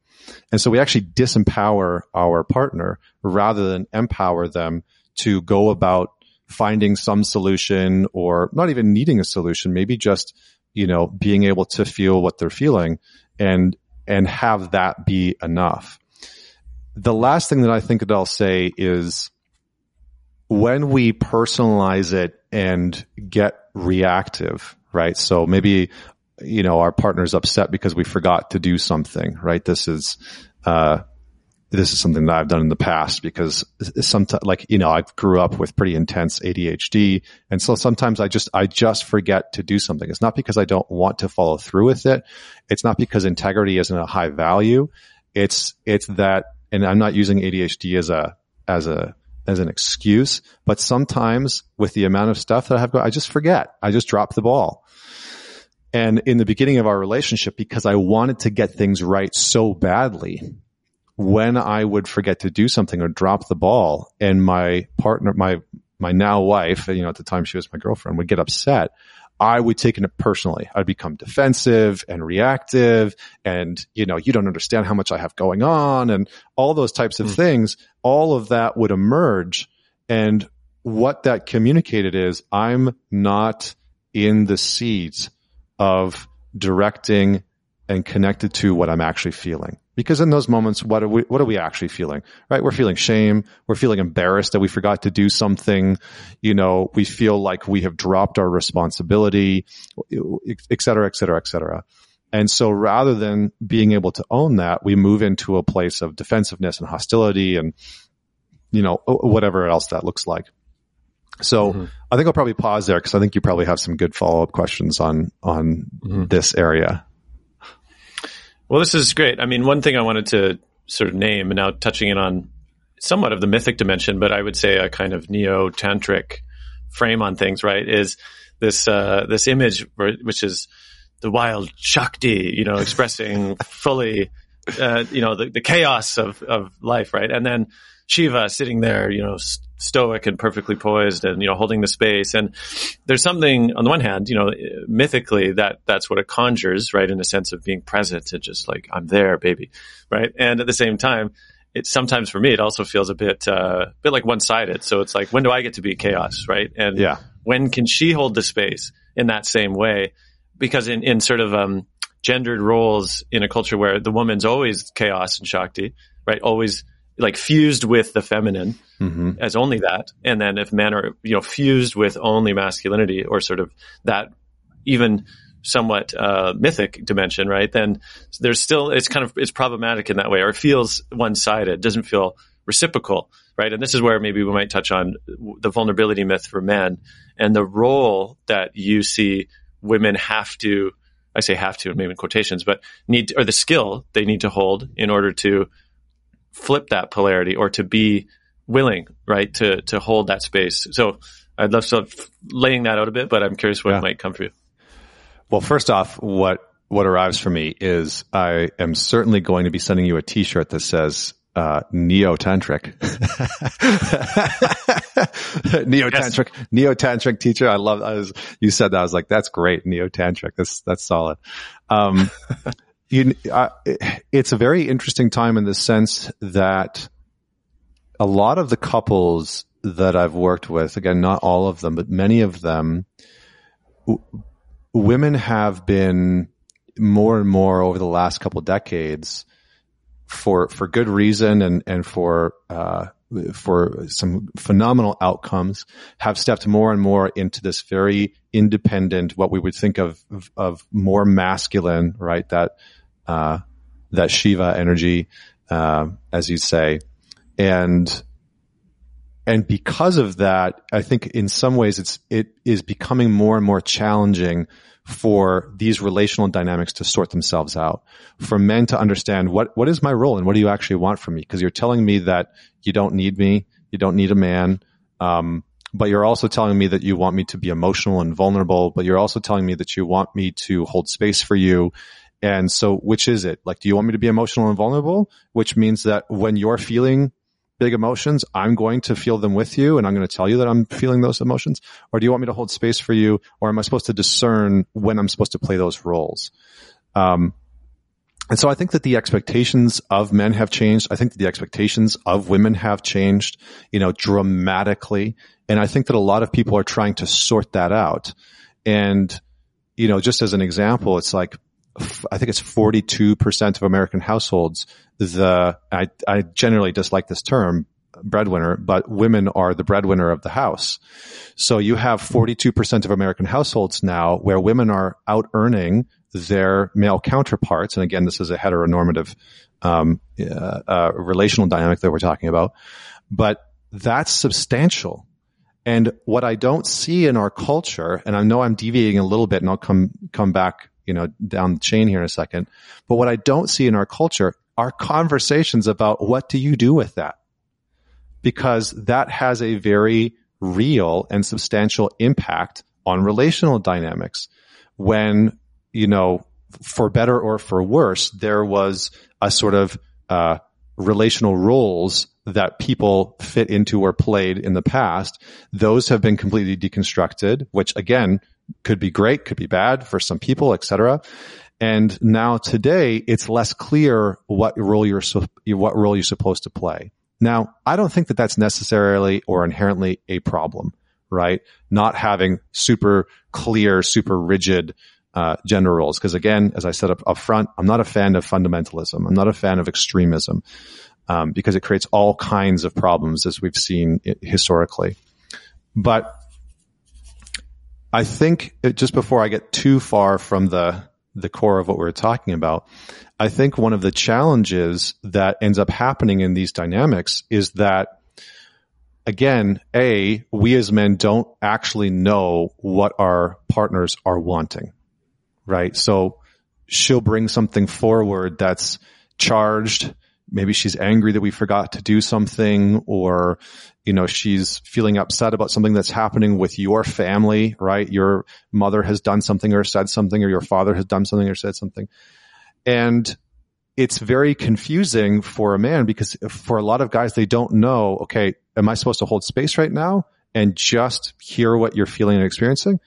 And so we actually disempower our partner rather than empower them to go about finding some solution, or not even needing a solution, maybe just, you know, being able to feel what they're feeling and, and have that be enough. The last thing that I think that I'll say is when we personalize it and get reactive, right? So maybe you know, our partner's upset because we forgot to do something, right? This is, uh, this is something that I've done in the past because sometimes, like, you know, I grew up with pretty intense A D H D. And so sometimes I just, I just forget to do something. It's not because I don't want to follow through with it. It's not because integrity isn't a high value. It's, it's that, and I'm not using A D H D as a, as a, as an excuse, but sometimes with the amount of stuff that I have, I just forget. I just drop the ball. And in the beginning of our relationship, because I wanted to get things right so badly, when I would forget to do something or drop the ball, and my partner, my, my now wife, you know, at the time she was my girlfriend, would get upset, I would take it personally. I'd become defensive and reactive and, you know, you don't understand how much I have going on and all those types of mm. things. All of that would emerge. And what that communicated is I'm not in the seat of directing and connected to what I'm actually feeling. Because in those moments, what are we, what are we actually feeling, right? We're feeling shame. We're feeling embarrassed that we forgot to do something. You know, we feel like we have dropped our responsibility, et cetera, et cetera, et cetera. And so rather than being able to own that, we move into a place of defensiveness and hostility and, you know, whatever else that looks like. So mm-hmm. I think I'll probably pause there because I think you probably have some good follow-up questions on, on mm-hmm. this area. Well, this is great. I mean, one thing I wanted to sort of name, and now touching in on somewhat of the mythic dimension, but I would say a kind of neo-tantric frame on things, right, is this uh, this image, which is the wild Shakti, you know, expressing fully, uh, you know, the, the chaos of, of life, right? And then Shiva sitting there, you know, stoic and perfectly poised and, you know, holding the space. And there's something on the one hand, you know, mythically that that's what it conjures, right? In a sense of being present and just like, I'm there, baby. Right. And at the same time, it sometimes for me, it also feels a bit, uh, a bit like one sided. So it's like, when do I get to be chaos? Right. And yeah. when can she hold the space in that same way? Because in, in sort of, um, gendered roles in a culture where the woman's always chaos and Shakti, right? Always like fused with the feminine mm-hmm. as only that. And then if men are, you know, fused with only masculinity or sort of that even somewhat uh, mythic dimension, right? Then there's still, it's kind of, it's problematic in that way, or it feels one-sided, doesn't feel reciprocal, right? And this is where maybe we might touch on the vulnerability myth for men and the role that you see women have to, I say have to, maybe in quotations, but need, to, or the skill they need to hold in order to flip that polarity or to be willing, right, to to hold that space. So I'd love to laying that out a bit, but I'm curious what yeah. might come for you. Well, first off, what what arrives for me is I am certainly going to be sending you a t-shirt that says uh neo-tantric. Neo-tantric, yes. Neo-tantric teacher. I love I was you said that. I was like, that's great, neo-tantric. That's that's solid. Um You, uh, it's a very interesting time in the sense that a lot of the couples that I've worked with, again, not all of them, but many of them, w- women have been more and more over the last couple decades for, for good reason and, and for, uh, for some phenomenal outcomes, have stepped more and more into this very independent, what we would think of, of, of more masculine, right? That, Uh, that Shiva energy, uh, as you say. And, and because of that, I think in some ways it's, it is becoming more and more challenging for these relational dynamics to sort themselves out, for men to understand what, what is my role and what do you actually want from me? Cause you're telling me that you don't need me. You don't need a man. Um, but you're also telling me that you want me to be emotional and vulnerable, but you're also telling me that you want me to hold space for you. And so which is it? Like, do you want me to be emotional and vulnerable? Which means that when you're feeling big emotions, I'm going to feel them with you and I'm going to tell you that I'm feeling those emotions. Or do you want me to hold space for you? Or am I supposed to discern when I'm supposed to play those roles? Um, and so I think that the expectations of men have changed. I think that the expectations of women have changed, you know, dramatically. And I think that a lot of people are trying to sort that out. And, you know, just as an example, it's like, I think it's forty-two percent of American households, the, I, I generally dislike this term, breadwinner, but women are the breadwinner of the house. So you have forty-two percent of American households now where women are out earning their male counterparts, and again, this is a heteronormative um, uh, uh, relational dynamic that we're talking about, but that's substantial. And what I don't see in our culture, and I know I'm deviating a little bit, and I'll come come back, you know, down the chain here in a second, but what I don't see in our culture are conversations about what do you do with that, because that has a very real and substantial impact on relational dynamics. When, you know, for better or for worse, there was a sort of uh, relational roles that people fit into or played in the past. Those have been completely deconstructed, which again could be great, could be bad for some people, et cetera. And now today, it's less clear what role you're what role you're supposed to play. Now, I don't think that that's necessarily or inherently a problem, right? Not having super clear, super rigid uh gender roles. Because again, as I said up, up front, I'm not a fan of fundamentalism. I'm not a fan of extremism um, because it creates all kinds of problems, as we've seen it historically. But I think it, just before I get too far from the the core of what we're talking about, I think one of the challenges that ends up happening in these dynamics is that, again, A, we as men don't actually know what our partners are wanting, right? So she'll bring something forward that's charged. Maybe she's angry that we forgot to do something, or, you know, she's feeling upset about something that's happening with your family, right? Your mother has done something or said something, or your father has done something or said something. And it's very confusing for a man, because for a lot of guys, they don't know, okay, am I supposed to hold space right now and just hear what you're feeling and experiencing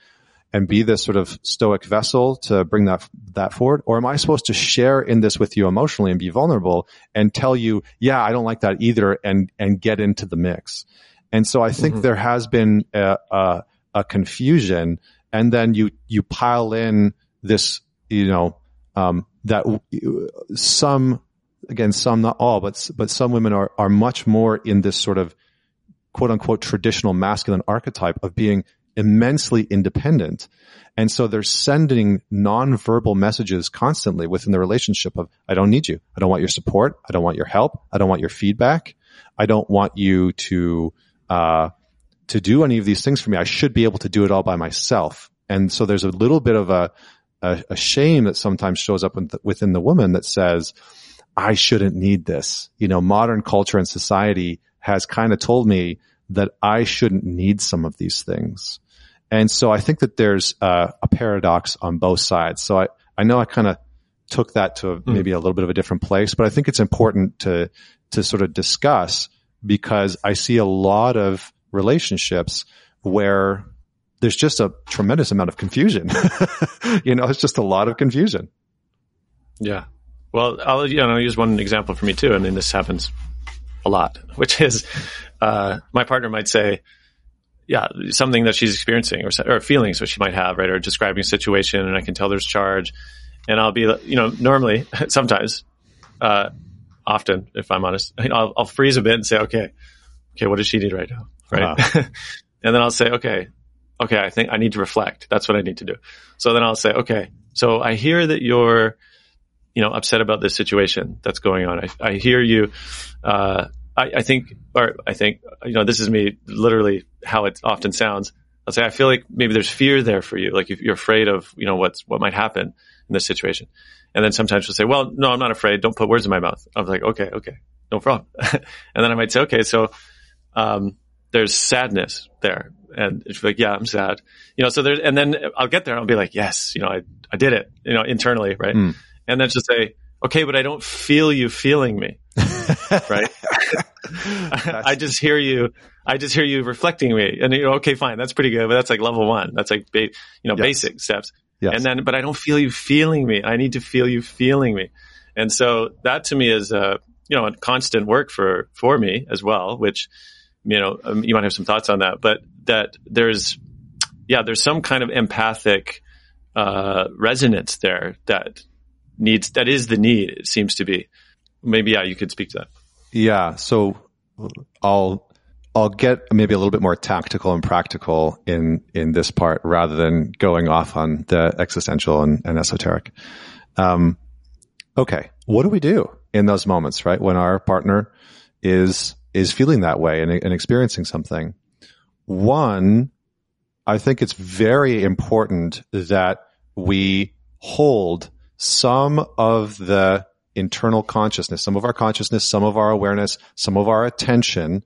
and be this sort of stoic vessel to bring that that forward? Or am I supposed to share in this with you emotionally and be vulnerable and tell you, yeah, I don't like that either, and and get into the mix? And so I think mm-hmm. there has been a, a, a confusion, and then you you pile in this, you know, um, that some, again, some, not all, but but some women are are much more in this sort of quote unquote traditional masculine archetype of being immensely independent. And so they're sending nonverbal messages constantly within the relationship of, I don't need you. I don't want your support. I don't want your help. I don't want your feedback. I don't want you to, uh, to do any of these things for me. I should be able to do it all by myself. And so there's a little bit of a, a, a shame that sometimes shows up within the woman that says, I shouldn't need this. You know, modern culture and society has kind of told me that I shouldn't need some of these things. And so I think that there's uh, a paradox on both sides. So I, I know I kind of took that to a, mm. maybe a little bit of a different place, but I think it's important to to sort of discuss, because I see a lot of relationships where there's just a tremendous amount of confusion. You know, it's just a lot of confusion. Yeah. Well, I'll you know use one example for me too. I mean, this happens a lot, which is uh, my partner might say, yeah, something that she's experiencing, or, or feelings that she might have, right? Or describing a situation, and I can tell there's charge, and I'll be, you know, normally, sometimes, uh, often, if I'm honest, I'll, I'll freeze a bit and say, okay, okay, what does she need right now? Right. Wow. And then I'll say, okay, okay, I think I need to reflect. That's what I need to do. So then I'll say, okay, so I hear that you're, you know, upset about this situation that's going on. I, I hear you. Uh, I, I think, or I think, you know, this is me literally how it often sounds. I'll say, I feel like maybe there's fear there for you. Like if you're afraid of, you know, what's, what might happen in this situation. And then sometimes she'll say, well, no, I'm not afraid. Don't put words in my mouth. I was like, okay, okay, no problem. And then I might say, okay, so, um, there's sadness there. And it's like, yeah, I'm sad. You know, so there's, and then I'll get there and I'll be like, yes, you know, I, I did it, you know, internally. Right. Mm. And then she'll say, okay, but I don't feel you feeling me, right? I just hear you. I just hear you reflecting me, and you know, okay, fine, that's pretty good, but that's like level one. That's like, ba- you know, yes. basic steps. Yes. And then, but I don't feel you feeling me. I need to feel you feeling me, and so that to me is a you know a constant work for for me as well. Which you know um, you might have some thoughts on that, but that there's yeah there's some kind of empathic uh, resonance there that. Needs that is the need, it seems to be. Maybe yeah you could speak to that. Yeah so I'll I'll get maybe a little bit more tactical and practical in, in this part rather than going off on the existential and, and esoteric. Um, okay. What do we do in those moments, right? When our partner is, is feeling that way and, and experiencing something. One, I think it's very important that we hold some of the internal consciousness, some of our consciousness, some of our awareness, some of our attention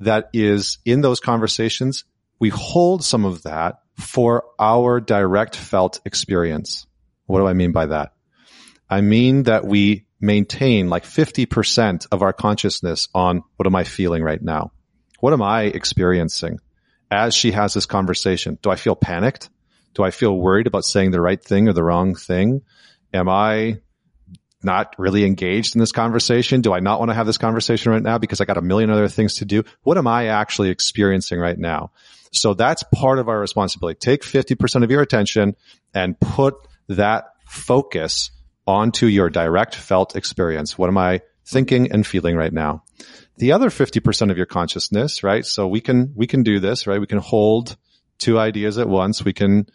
that is in those conversations. We hold some of that for our direct felt experience. What do I mean by that? I mean that we maintain like fifty percent of our consciousness on what am I feeling right now? What am I experiencing as she has this conversation? Do I feel panicked? Do I feel worried about saying the right thing or the wrong thing? Am I not really engaged in this conversation? Do I not want to have this conversation right now because I got a million other things to do? What am I actually experiencing right now? So that's part of our responsibility. Take fifty percent of your attention and put that focus onto your direct felt experience. What am I thinking and feeling right now? The other fifty percent of your consciousness, right? So we can, we can do this, right? We can hold two ideas at once. We can,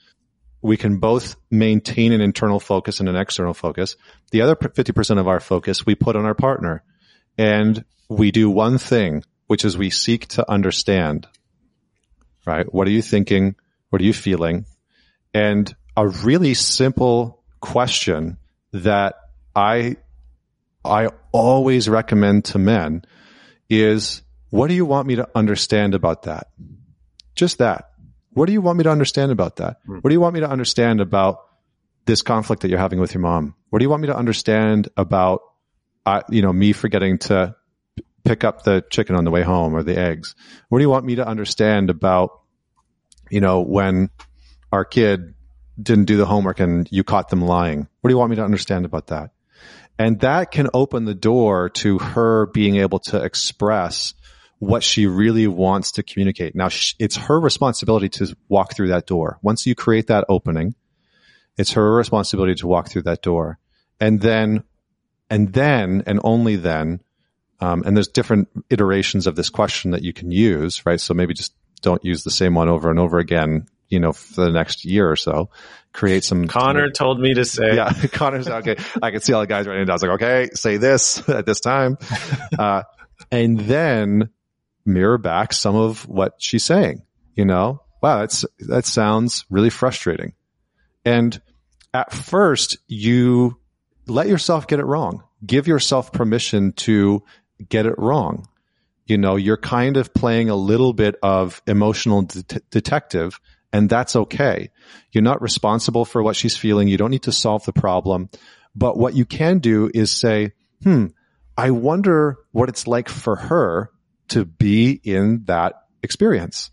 we can both maintain an internal focus and an external focus. The other fifty percent of our focus we put on our partner, and we do one thing, which is we seek to understand, right? What are you thinking? What are you feeling? And a really simple question that I, I always recommend to men is, what do you want me to understand about that? Just that. What do you want me to understand about that? What do you want me to understand about this conflict that you're having with your mom? What do you want me to understand about, uh, you know, me forgetting to pick up the chicken on the way home or the eggs? What do you want me to understand about, you know, when our kid didn't do the homework and you caught them lying? What do you want me to understand about that? And that can open the door to her being able to express what she really wants to communicate. Now, it's her responsibility to walk through that door. Once you create that opening, it's her responsibility to walk through that door. And then, and then, and only then, um, and there's different iterations of this question that you can use, right? So maybe just don't use the same one over and over again, you know, for the next year or so. Create some. Connor t- told me to say. Yeah, Connor's okay. I could see all the guys writing it down. I was like, okay, say this at this time. Uh, and then mirror back some of what she's saying. You know, wow, that's, that sounds really frustrating. And at first, you let yourself get it wrong. Give yourself permission to get it wrong. You know, you're kind of playing a little bit of emotional de- detective, and that's okay. You're not responsible for what she's feeling. You don't need to solve the problem. But what you can do is say, hmm, I wonder what it's like for her to be in that experience.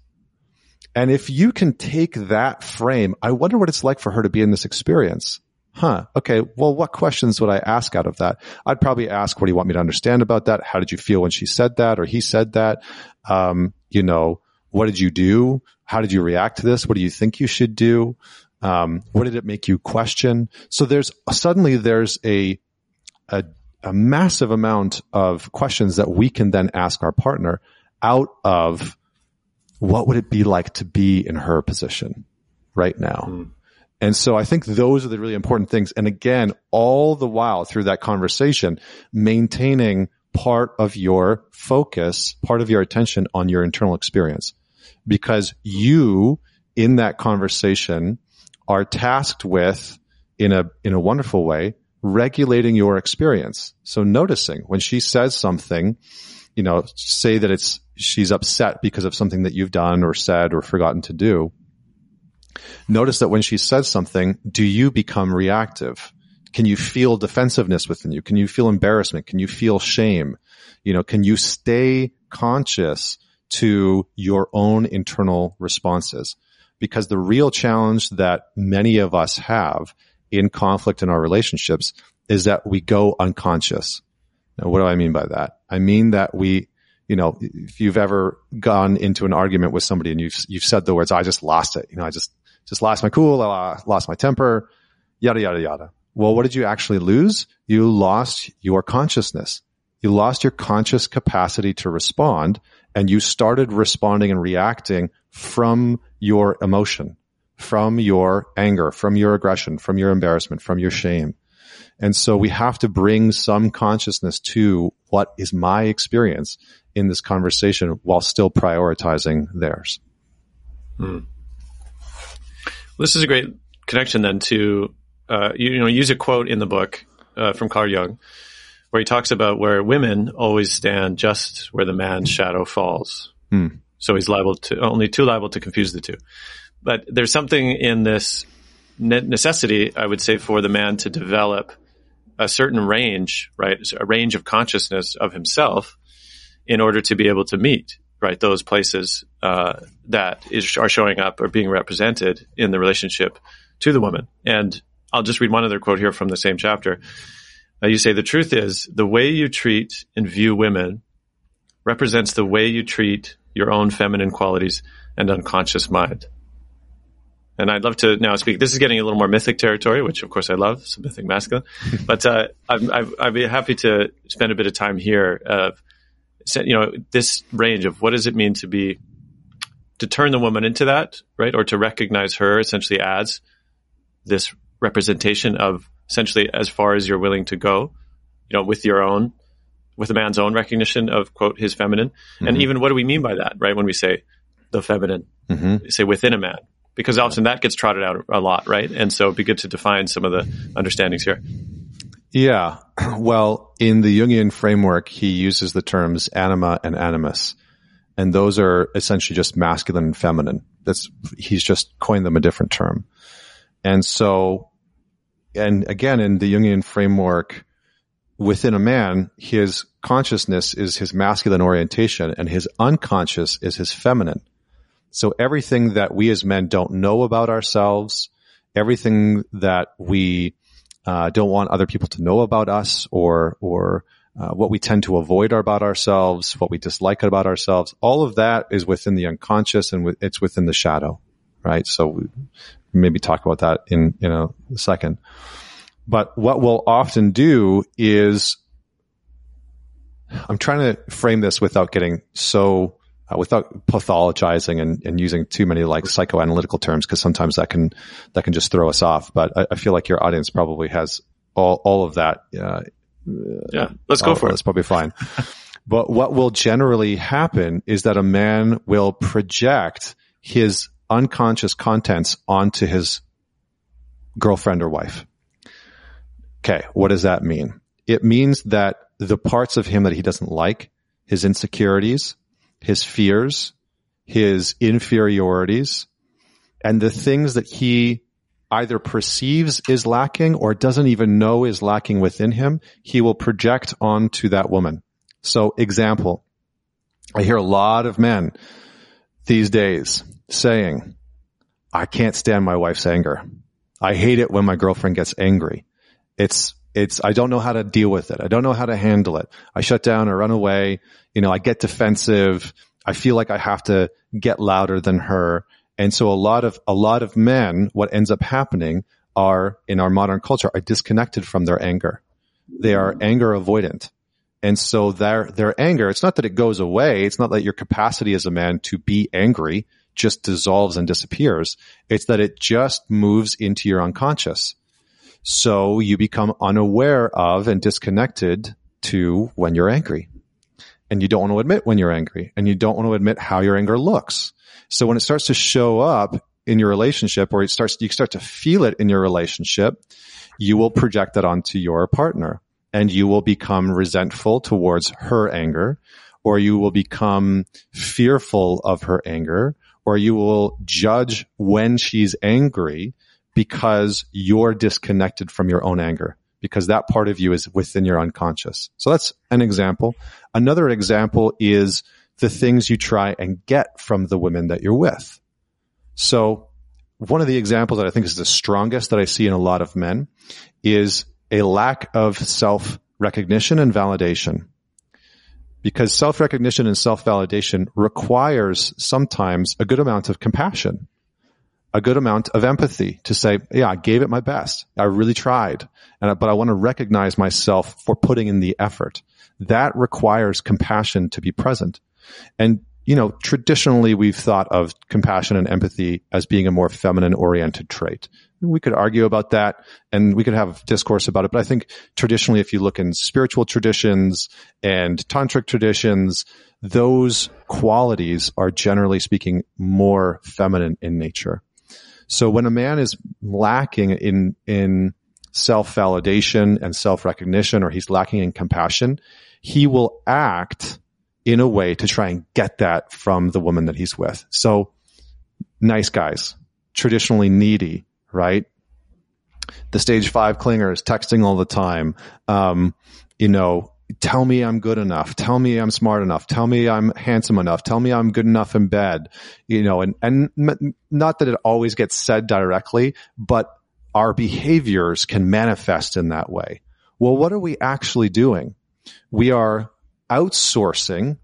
And if you can take that frame, I wonder what it's like for her to be in this experience. Huh. Okay. Well, what questions would I ask out of that? I'd probably ask, what do you want me to understand about that? How did you feel when she said that or he said that? Um, you know, what did you do? How did you react to this? What do you think you should do? Um, what did it make you question? So there's suddenly there's a, a, a massive amount of questions that we can then ask our partner out of what would it be like to be in her position right now? Mm. And so I think those are the really important things. And again, all the while through that conversation, maintaining part of your focus, part of your attention on your internal experience, because you in that conversation are tasked with, in a, in a wonderful way, regulating your experience. So noticing when she says something, you know, say that it's, she's upset because of something that you've done or said or forgotten to do. Notice that when she says something, do you become reactive? Can you feel defensiveness within you? Can you feel embarrassment? Can you feel shame? You know, can you stay conscious to your own internal responses? Because the real challenge that many of us have in conflict in our relationships is that we go unconscious. Now, what do I mean by that? I mean that we, you know, if you've ever gone into an argument with somebody and you've, you've said the words, I just lost it. You know, I just, just lost my cool. I lost my temper, yada, yada, yada. Well, what did you actually lose? You lost your consciousness. you lost your conscious capacity to respond, and you started responding and reacting from your emotion, from your anger, from your aggression, from your embarrassment, from your shame. And so we have to bring some consciousness to what is my experience in this conversation while still prioritizing theirs. Hmm. This is a great connection then to, uh, you, you know, use a quote in the book uh, from Carl Jung, where he talks about where women always stand just where the man's shadow falls. Hmm. So he's liable to, only too liable to confuse the two. But there's something in this necessity, I would say, for the man to develop a certain range, right? A range of consciousness of himself in order to be able to meet, right? Those places, uh, that is, are showing up or being represented in the relationship to the woman. And I'll just read one other quote here from the same chapter. Uh, you say, the truth is the way you treat and view women represents the way you treat your own feminine qualities and unconscious mind. And I'd love to now speak. This is getting a little more mythic territory, which of course I love, it's mythic masculine. But uh, I've, I've, I'd be happy to spend a bit of time here of, you know, this range of what does it mean to be, to turn the woman into that, right? Or to recognize her essentially as this representation of essentially as far as you're willing to go, you know, with your own, with a man's own recognition of, quote, his feminine. Mm-hmm. And even what do we mean by that, right? When we say the feminine, mm-hmm. say within a man. Because often that gets trotted out a lot, right? And so it'd be good to define some of the understandings here. Yeah. Well, in the Jungian framework, he uses the terms anima and animus. And those are essentially just masculine and feminine. That's, he's just coined them a different term. And so, and again, in the Jungian framework, within a man, his consciousness is his masculine orientation and his unconscious is his feminine. So everything that we as men don't know about ourselves, everything that we uh, don't want other people to know about us, or or uh, what we tend to avoid about ourselves, what we dislike about ourselves, all of that is within the unconscious, and w- it's within the shadow, right? So we maybe talk about that in, in a second. But what we'll often do is, I'm trying to frame this without getting so... Uh, without pathologizing and, and using too many like psychoanalytical terms, because sometimes that can that can just throw us off. But I, I feel like your audience probably has all all of that. Uh, yeah, let's go for it. That's probably fine. But what will generally happen is that a man will project his unconscious contents onto his girlfriend or wife. Okay, what does that mean? It means that the parts of him that he doesn't like, his insecurities, his fears, his inferiorities, and the things that he either perceives is lacking or doesn't even know is lacking within him, he will project onto that woman. So example, I hear a lot of men these days saying, I can't stand my wife's anger. I hate it when my girlfriend gets angry. It's It's, I don't know how to deal with it. I don't know how to handle it. I shut down or run away. You know, I get defensive. I feel like I have to get louder than her. And so a lot of, a lot of men, what ends up happening are, in our modern culture, are disconnected from their anger. They are anger avoidant. And so their, their anger, it's not that it goes away. It's not that your capacity as a man to be angry just dissolves and disappears. It's that it just moves into your unconscious. So you become unaware of and disconnected to when you're angry, and you don't want to admit when you're angry, and you don't want to admit how your anger looks. So when it starts to show up in your relationship, or it starts, you start to feel it in your relationship, you will project that onto your partner, and you will become resentful towards her anger, or you will become fearful of her anger, or you will judge when she's angry, because you're disconnected from your own anger, because that part of you is within your unconscious. So that's an example. Another example is the things you try and get from the women that you're with. So one of the examples that I think is the strongest that I see in a lot of men is a lack of self-recognition and validation. Because self-recognition and self-validation requires sometimes a good amount of compassion. a good amount of empathy to say, yeah, I gave it my best. I really tried, and I, but I want to recognize myself for putting in the effort. That requires compassion to be present. And, you know, traditionally we've thought of compassion and empathy as being a more feminine oriented trait. We could argue about that and we could have discourse about it. But I think traditionally, if you look in spiritual traditions and tantric traditions, those qualities are generally speaking more feminine in nature. So when a man is lacking in, in self-validation and self-recognition, or he's lacking in compassion, he will act in a way to try and get that from the woman that he's with. So nice guys, traditionally needy, right? The stage five clingers texting all the time. Um, you know, tell me I'm good enough. Tell me I'm smart enough. Tell me I'm handsome enough. Tell me I'm good enough in bed. You know, and, and m- not that it always gets said directly, but our behaviors can manifest in that way. Well, what are we actually doing? We are outsourcing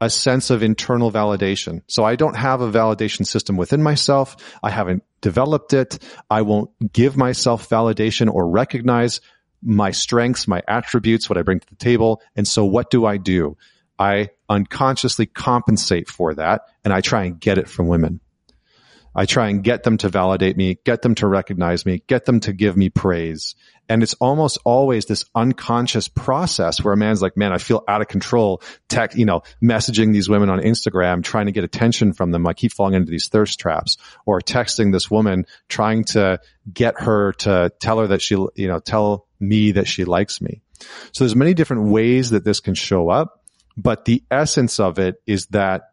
a sense of internal validation. So I don't have a validation system within myself. I haven't developed it. I won't give myself validation or recognize my strengths, my attributes, what I bring to the table. And so what do I do? I unconsciously compensate for that, and I try and get it from women. I try and get them to validate me, get them to recognize me, get them to give me praise. And it's almost always this unconscious process where a man's like, man, I feel out of control, tech, you know, messaging these women on Instagram, trying to get attention from them. I keep falling into these thirst traps, or texting this woman, trying to get her to tell her that she, you know, tell me that she likes me. So there's many different ways that this can show up, but the essence of it is that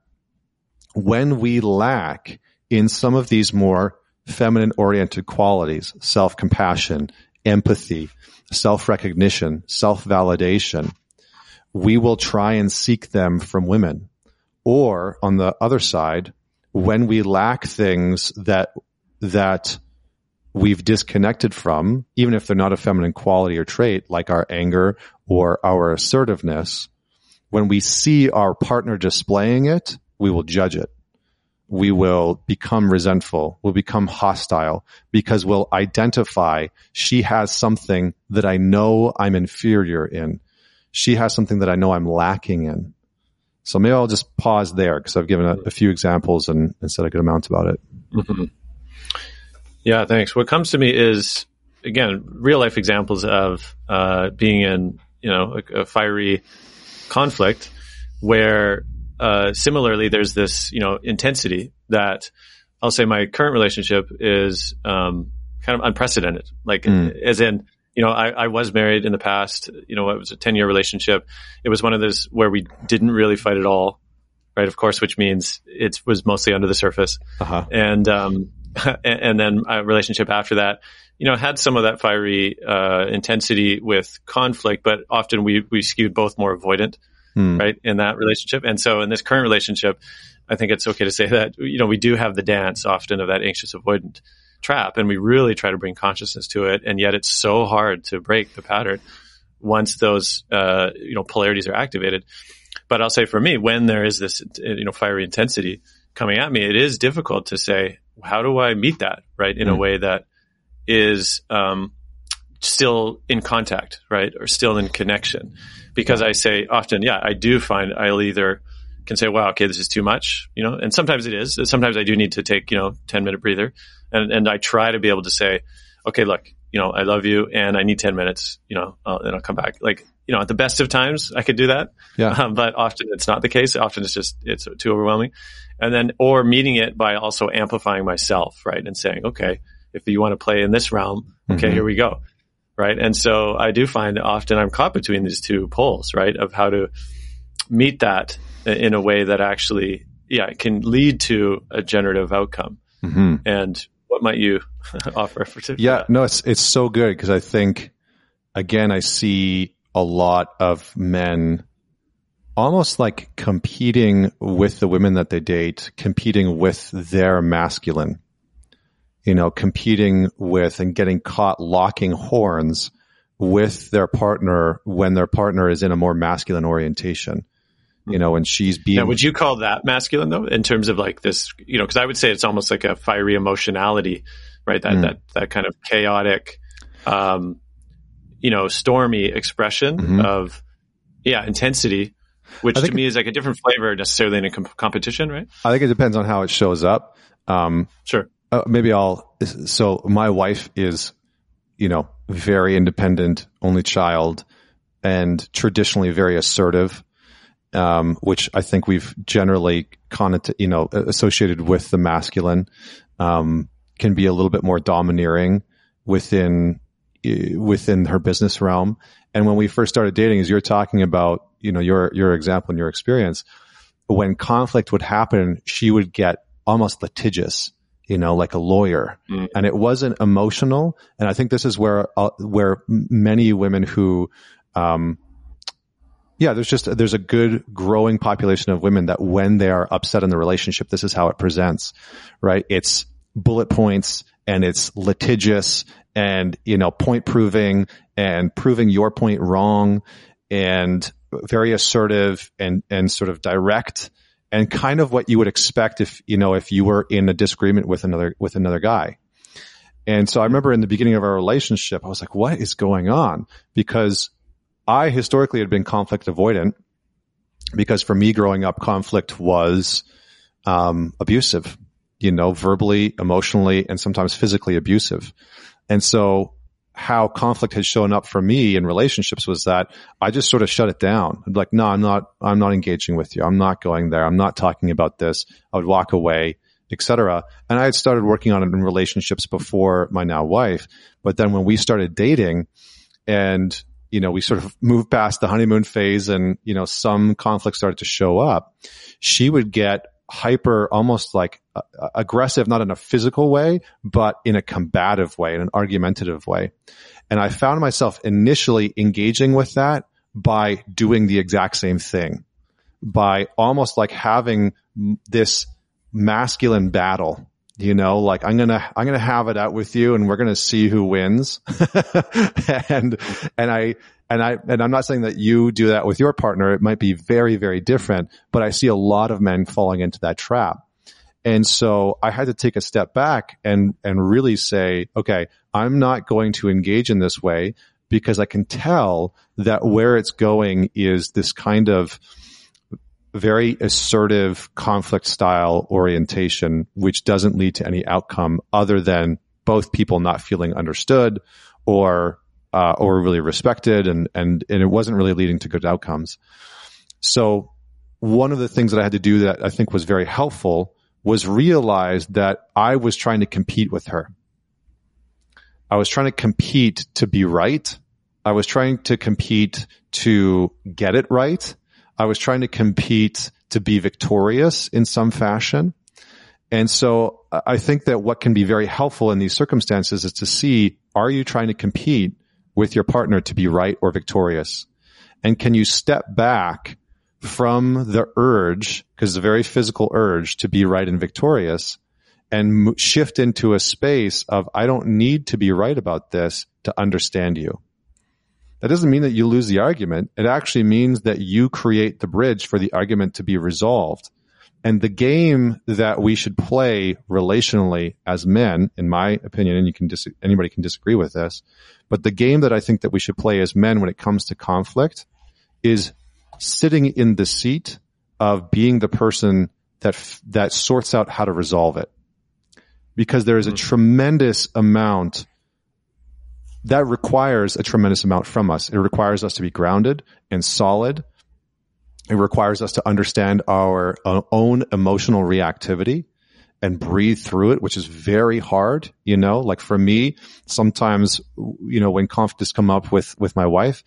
when we lack in some of these more feminine-oriented qualities, self-compassion, empathy, self-recognition, self-validation, we will try and seek them from women. Or on the other side, when we lack things that that we've disconnected from, even if they're not a feminine quality or trait, like our anger or our assertiveness, when we see our partner displaying it, we will judge it. We will become resentful, we'll become hostile, because we'll identify she has something that I know I'm inferior in. She has something that I know I'm lacking in. So maybe I'll just pause there, because I've given a, a few examples and, and said a good amount about it. Mm-hmm. Yeah, thanks. What comes to me is, again, real life examples of uh, being in, you know, a, a fiery conflict where Uh, similarly, there's this, you know, intensity that I'll say my current relationship is, um, kind of unprecedented. Like, mm. as in, you know, I, I was married in the past, you know, it was a ten year relationship. It was one of those where we didn't really fight at all. Right. Of course, which means it was mostly under the surface. Uh-huh. And, um, and then a relationship after that, you know, had some of that fiery, uh, intensity with conflict, but often we, we skewed both more avoidant. Mm. Right. In that relationship. And so in this current relationship, I think it's okay to say that, you know, we do have the dance often of that anxious avoidant trap, and we really try to bring consciousness to it. And yet it's so hard to break the pattern once those, uh, you know, polarities are activated. But I'll say for me, when there is this, you know, fiery intensity coming at me, it is difficult to say, how do I meet that? Right. In mm. a way that is, um, still in contact, right? Or still in connection. Because I say often, yeah, I do find I'll either can say, wow, okay, this is too much, you know, and sometimes it is. Sometimes I do need to take, you know, ten minute breather. And, and I try to be able to say, okay, look, you know, I love you and I need ten minutes, you know, I'll, and I'll come back. Like, you know, at the best of times I could do that. Yeah. Um, but often it's not the case. Often it's just, it's too overwhelming. And then, or meeting it by also amplifying myself, right? And saying, okay, if you want to play in this realm, okay, mm-hmm. here we go. Right. And so I do find often I'm caught between these two poles, right, of how to meet that in a way that actually, yeah, it can lead to a generative outcome. Mm-hmm. And what might you offer for tips? Yeah, no, it's, it's so good, because I think, again, I see a lot of men almost like competing with the women that they date, competing with their masculine. You know, competing with and getting caught locking horns with their partner when their partner is in a more masculine orientation. you know, and she's being... Now, would you call that masculine, though, in terms of like this, you know, because I would say it's almost like a fiery emotionality, right? That, mm. that, that kind of chaotic, um, you know, stormy expression mm-hmm. of, yeah, intensity, which to me is like a different flavor necessarily in a com- competition, right? I think it depends on how it shows up. Um, sure. Uh, maybe I'll... So my wife is, you know, very independent, only child, and traditionally very assertive, um, which I think we've generally connot- you know, associated with the masculine, um, can be a little bit more domineering within, within her business realm. And when we first started dating, as you're talking about, you know, your, your example and your experience, when conflict would happen, she would get almost litigious, you know, like a lawyer. Mm. And it wasn't emotional. And I think this is where, uh, where many women who, um, yeah, there's just, there's a good growing population of women that when they are upset in the relationship, this is how it presents, right? It's bullet points and it's litigious and, you know, point proving and proving your point wrong and very assertive and, and sort of direct. And kind of what you would expect if, you know, if you were in a disagreement with another, with another guy. And so I remember in the beginning of our relationship, I was like, what is going on? Because I historically had been conflict avoidant, because for me growing up, conflict was, um, abusive, you know, verbally, emotionally, and sometimes physically abusive. And so how conflict had shown up for me in relationships was that I just sort of shut it down. I'm like, no, I'm not, I'm not engaging with you. I'm not going there. I'm not talking about this. I would walk away, et cetera. And I had started working on it in relationships before my now wife. But then when we started dating and, you know, we sort of moved past the honeymoon phase and, you know, some conflict started to show up, she would get hyper, almost like uh, aggressive, not in a physical way, but in a combative way, in an argumentative way. And I found myself initially engaging with that by doing the exact same thing, by almost like having this masculine battle, you know, like I'm going to, I'm going to have it out with you and we're going to see who wins. and, and I, And I, and I'm not saying that you do that with your partner. It might be very, very different, but I see a lot of men falling into that trap. And so I had to take a step back and, and really say, okay, I'm not going to engage in this way, because I can tell that where it's going is this kind of very assertive conflict style orientation, which doesn't lead to any outcome other than both people not feeling understood or Uh, or really respected, and, and, and it wasn't really leading to good outcomes. So one of the things that I had to do that I think was very helpful was realize that I was trying to compete with her. I was trying to compete to be right. I was trying to compete to get it right. I was trying to compete to be victorious in some fashion. And so I think that what can be very helpful in these circumstances is to see, are you trying to compete with your partner to be right or victorious? And can you step back from the urge, because the very physical urge to be right and victorious, and m- shift into a space of, I don't need to be right about this to understand you. That doesn't mean that you lose the argument. It actually means that you create the bridge for the argument to be resolved. And the game that we should play relationally as men, in my opinion, and you can dis- anybody can disagree with this, but the game that I think that we should play as men when it comes to conflict is sitting in the seat of being the person that f- that sorts out how to resolve it. Because there is a tremendous amount that requires a tremendous amount from us. It requires us to be grounded and solid. It requires us to understand our own emotional reactivity and breathe through it, which is very hard. You know, like for me, sometimes, you know, when conflicts come up with, with my wife,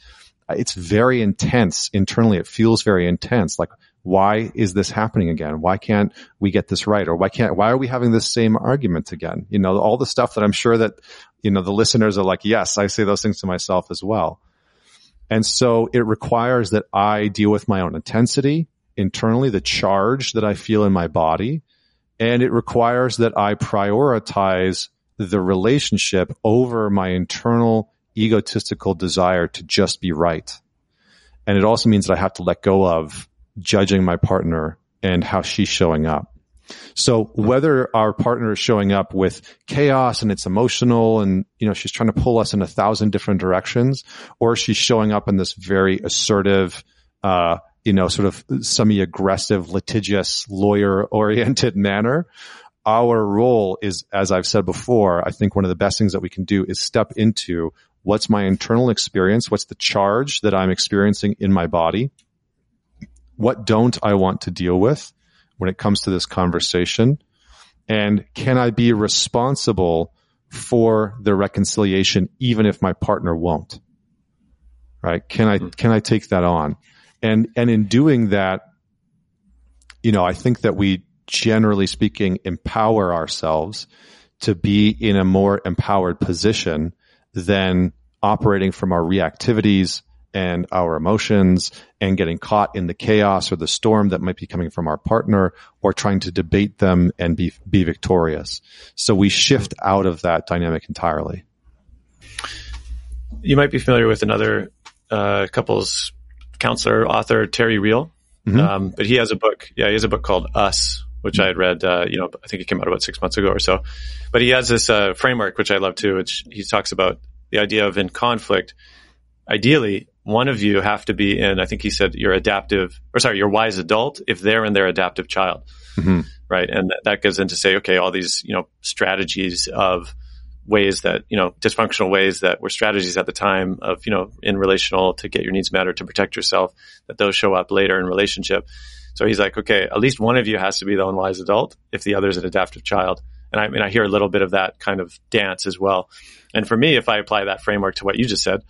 it's very intense internally. It feels very intense. Like, why is this happening again? Why can't we get this right? Or why can't, why are we having this same argument again? You know, all the stuff that I'm sure that, you know, the listeners are like, yes, I say those things to myself as well. And so it requires that I deal with my own intensity internally, the charge that I feel in my body. And it requires that I prioritize the relationship over my internal egotistical desire to just be right. And it also means that I have to let go of judging my partner and how she's showing up. So whether our partner is showing up with chaos and it's emotional and, you know, she's trying to pull us in a thousand different directions, or she's showing up in this very assertive, uh, you know, sort of semi-aggressive, litigious, lawyer-oriented manner, our role is, as I've said before, I think one of the best things that we can do is step into what's my internal experience, what's the charge that I'm experiencing in my body, what don't I want to deal with when it comes to this conversation, and can I be responsible for the reconciliation even if my partner won't, right? Can I, can I take that on? And, and in doing that, you know, I think that we, generally speaking, empower ourselves to be in a more empowered position than operating from our reactivities and our emotions and getting caught in the chaos or the storm that might be coming from our partner, or trying to debate them and be, be victorious. So we shift out of that dynamic entirely. You might be familiar with another uh, couples counselor, author, Terry Real. Mm-hmm. Um, but he has a book. Yeah, he has a book called Us, which mm-hmm. I had read, uh, you know, I think it came out about six months ago or so. But he has this uh, framework, which I love too, which he talks about the idea of, in conflict, ideally, one of you have to be in, I think he said, your adaptive, or sorry, your wise adult, if they're in their adaptive child, mm-hmm. right? And th- that goes into say, okay, all these, you know, strategies of ways that, you know, dysfunctional ways that were strategies at the time of, you know, in relational to get your needs met or to protect yourself, that those show up later in relationship. So he's like, okay, at least one of you has to be the unwise adult if the other is an adaptive child. And I mean, I hear a little bit of that kind of dance as well. And for me, if I apply that framework to what you just said,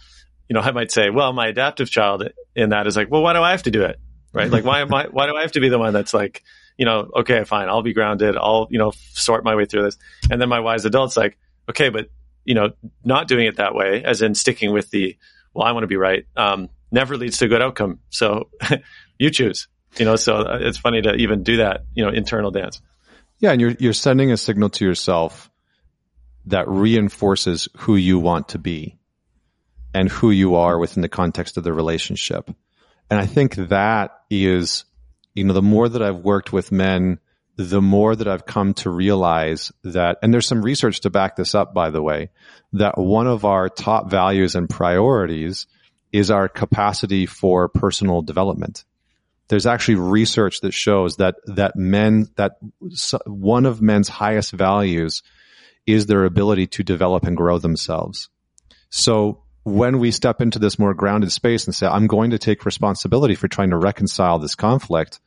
you know, I might say, well, my adaptive child in that is like, well, why do I have to do it? Right? Like, why am I, why do I have to be the one that's like, you know, okay, fine, I'll be grounded. I'll, you know, sort my way through this. And then my wise adult's like, okay, but, you know, not doing it that way, as in sticking with the, well, I want to be right, um, never leads to a good outcome. So you choose, you know, so it's funny to even do that, you know, internal dance. Yeah. And you're, you're sending a signal to yourself that reinforces who you want to be and who you are within the context of the relationship. And I think that is, you know, the more that I've worked with men, the more that I've come to realize that, and there's some research to back this up, by the way, that one of our top values and priorities is our capacity for personal development. There's actually research that shows that, that men, that one of men's highest values is their ability to develop and grow themselves. So when we step into this more grounded space and say, I'm going to take responsibility for trying to reconcile this conflict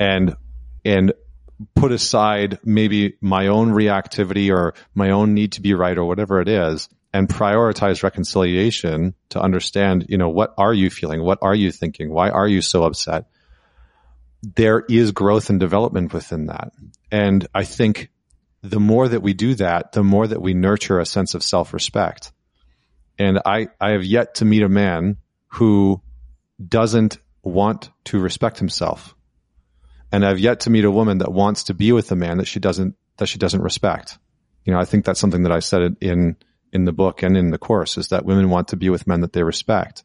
and, and, put aside maybe my own reactivity or my own need to be right or whatever it is, and prioritize reconciliation to understand, you know, what are you feeling? What are you thinking? Why are you so upset? There is growth and development within that. And I think the more that we do that, the more that we nurture a sense of self-respect. And I, I have yet to meet a man who doesn't want to respect himself. And I've yet to meet a woman that wants to be with a man that she doesn't, that she doesn't respect. You know, I think that's something that I said in, in the book and in the course, is that women want to be with men that they respect.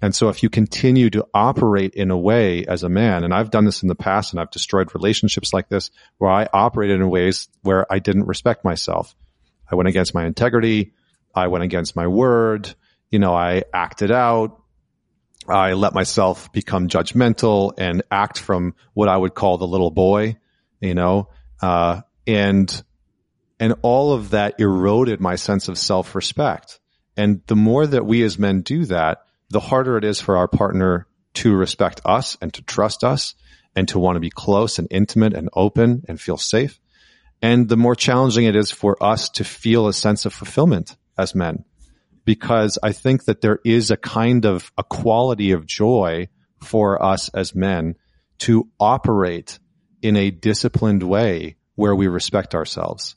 And so if you continue to operate in a way as a man, and I've done this in the past and I've destroyed relationships like this, where I operated in ways where I didn't respect myself. I went against my integrity. I went against my word. You know, I acted out. I let myself become judgmental and act from what I would call the little boy, you know, uh, and, and all of that eroded my sense of self-respect. And the more that we as men do that, the harder it is for our partner to respect us and to trust us and to want to be close and intimate and open and feel safe. And the more challenging it is for us to feel a sense of fulfillment as men. Because I think that there is a kind of a quality of joy for us as men to operate in a disciplined way where we respect ourselves.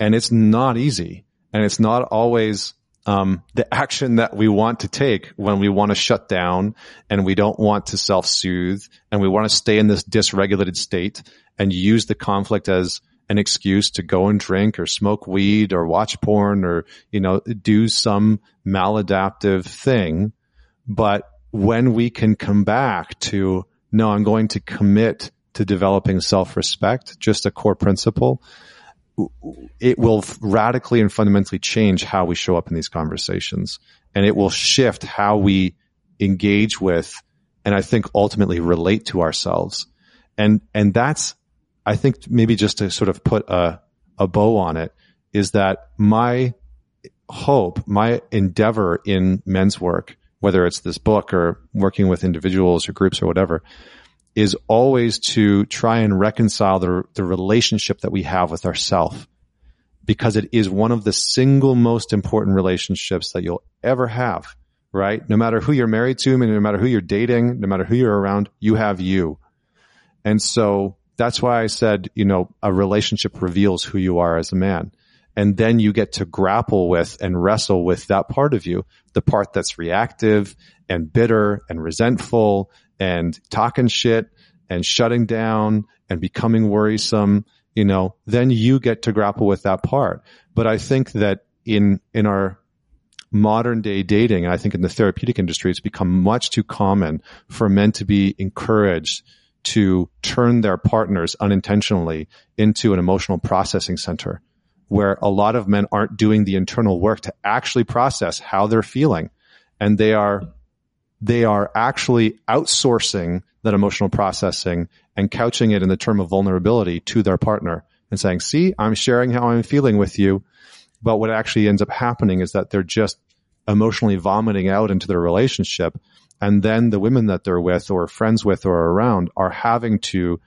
And it's not easy. And it's not always um the action that we want to take when we want to shut down and we don't want to self-soothe and we want to stay in this dysregulated state and use the conflict as an excuse to go and drink or smoke weed or watch porn or, you know, do some maladaptive thing. But when we can come back to no, I'm going to commit to developing self-respect, just a core principle, it will radically and fundamentally change how we show up in these conversations. And it will shift how we engage with, and I think ultimately relate to ourselves. And, and that's, I think maybe just to sort of put a, a bow on it, is that my hope, my endeavor in men's work, whether it's this book or working with individuals or groups or whatever, is always to try and reconcile the, the relationship that we have with ourselves, because it is one of the single most important relationships that you'll ever have, right? No matter who you're married to, no matter who you're dating, no matter who you're around, you have you. And so that's why I said, you know, a relationship reveals who you are as a man. And then you get to grapple with and wrestle with that part of you, the part that's reactive and bitter and resentful and talking shit and shutting down and becoming worrisome, you know, then you get to grapple with that part. But I think that in, in our modern day dating, and I think in the therapeutic industry, it's become much too common for men to be encouraged to turn their partners unintentionally into an emotional processing center, where a lot of men aren't doing the internal work to actually process how they're feeling. And they are, they are actually outsourcing that emotional processing and couching it in the term of vulnerability to their partner and saying, see, I'm sharing how I'm feeling with you. But what actually ends up happening is that they're just emotionally vomiting out into their relationship. And then the women that they're with or friends with or around are having to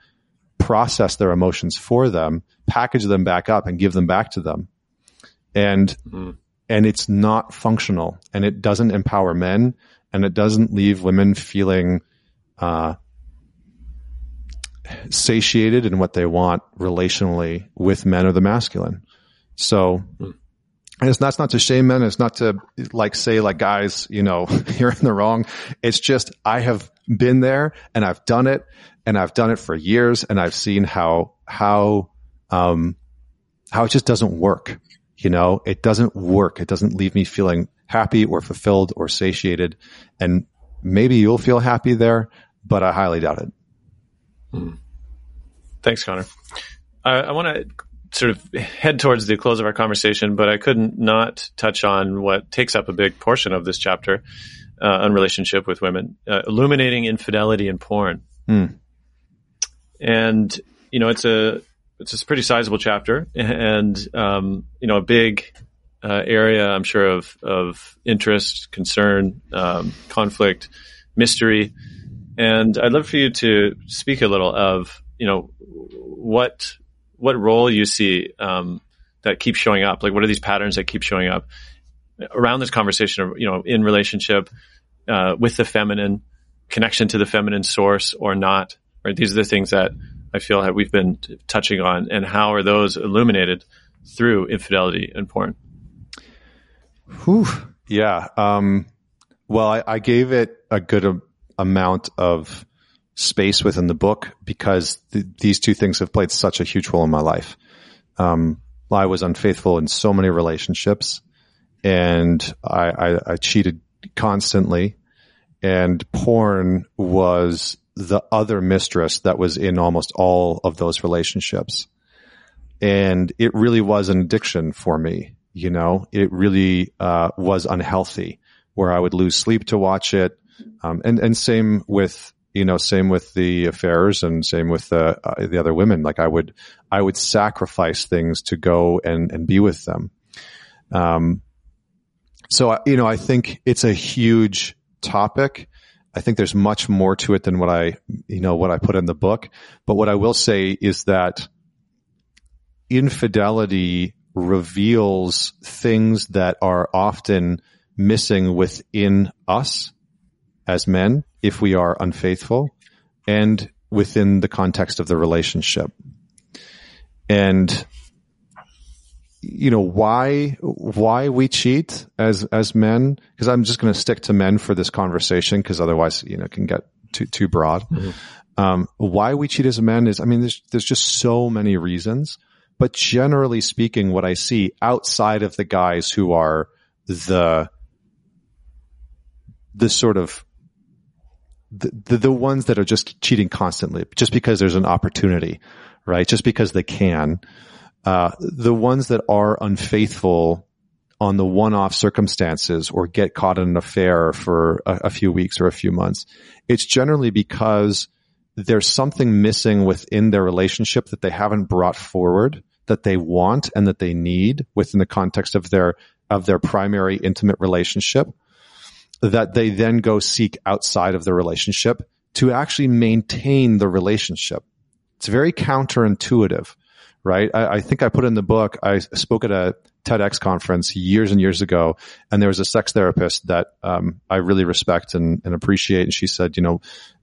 process their emotions for them, package them back up and give them back to them. And, mm-hmm. and it's not functional, and it doesn't empower men, and it doesn't leave women feeling, uh, satiated in what they want relationally with men or the masculine. So, mm-hmm. and it's not, it's not to shame men. It's not to like say like, guys, you know, you're in the wrong. It's just, I have been there and I've done it. And I've done it for years, and I've seen how, how, um, how it just doesn't work. You know, it doesn't work. It doesn't leave me feeling happy or fulfilled or satiated. And maybe you'll feel happy there, but I highly doubt it. Hmm. Thanks, Connor. I, I want to sort of head towards the close of our conversation, but I couldn't not touch on what takes up a big portion of this chapter, uh, on relationship with women, uh, illuminating infidelity in porn. Hmm. And, you know, it's a, it's a pretty sizable chapter, and, um, you know, a big, uh, area, I'm sure, of, of interest, concern, um, conflict, mystery. And I'd love for you to speak a little of, you know, what, what role you see, um, that keeps showing up. Like, what are these patterns that keep showing up around this conversation, you know, in relationship, uh, with the feminine, connection to the feminine source or not? Right, these are the things that I feel that we've been t- touching on, and how are those illuminated through infidelity and porn? Whew. Yeah. Um, well, I, I gave it a good a- amount of space within the book, because th- these two things have played such a huge role in my life. Um, I was unfaithful in so many relationships, and I, I, I cheated constantly, and porn was the other mistress that was in almost all of those relationships. And it really was an addiction for me. You know, it really, uh, was unhealthy, where I would lose sleep to watch it. Um, and, and same with, you know, same with the affairs, and same with the, uh, the other women. Like I would, I would sacrifice things to go and, and be with them. Um, so, you know, I think it's a huge topic. I think there's much more to it than what I, you know, what I put in the book. But what I will say is that infidelity reveals things that are often missing within us as men, if we are unfaithful, and within the context of the relationship. And, you know, why, why we cheat as, as men, because I'm just going to stick to men for this conversation, because otherwise, you know, it can get too, too broad. Mm-hmm. Um, why we cheat as men is, I mean, there's, there's just so many reasons, but generally speaking, what I see outside of the guys who are the, the sort of the, the, the ones that are just cheating constantly, just because there's an opportunity, right? Just because they can. Uh, the ones that are unfaithful on the one-off circumstances or get caught in an affair for a, a few weeks or a few months, it's generally because there's something missing within their relationship that they haven't brought forward, that they want and that they need within the context of their of their primary intimate relationship, that they then go seek outside of the relationship to actually maintain the relationship. It's very counterintuitive, right? I, I think I put in the book, I spoke at a TEDx conference years and years ago, and there was a sex therapist that um, I really respect and, and appreciate. And she said, you know,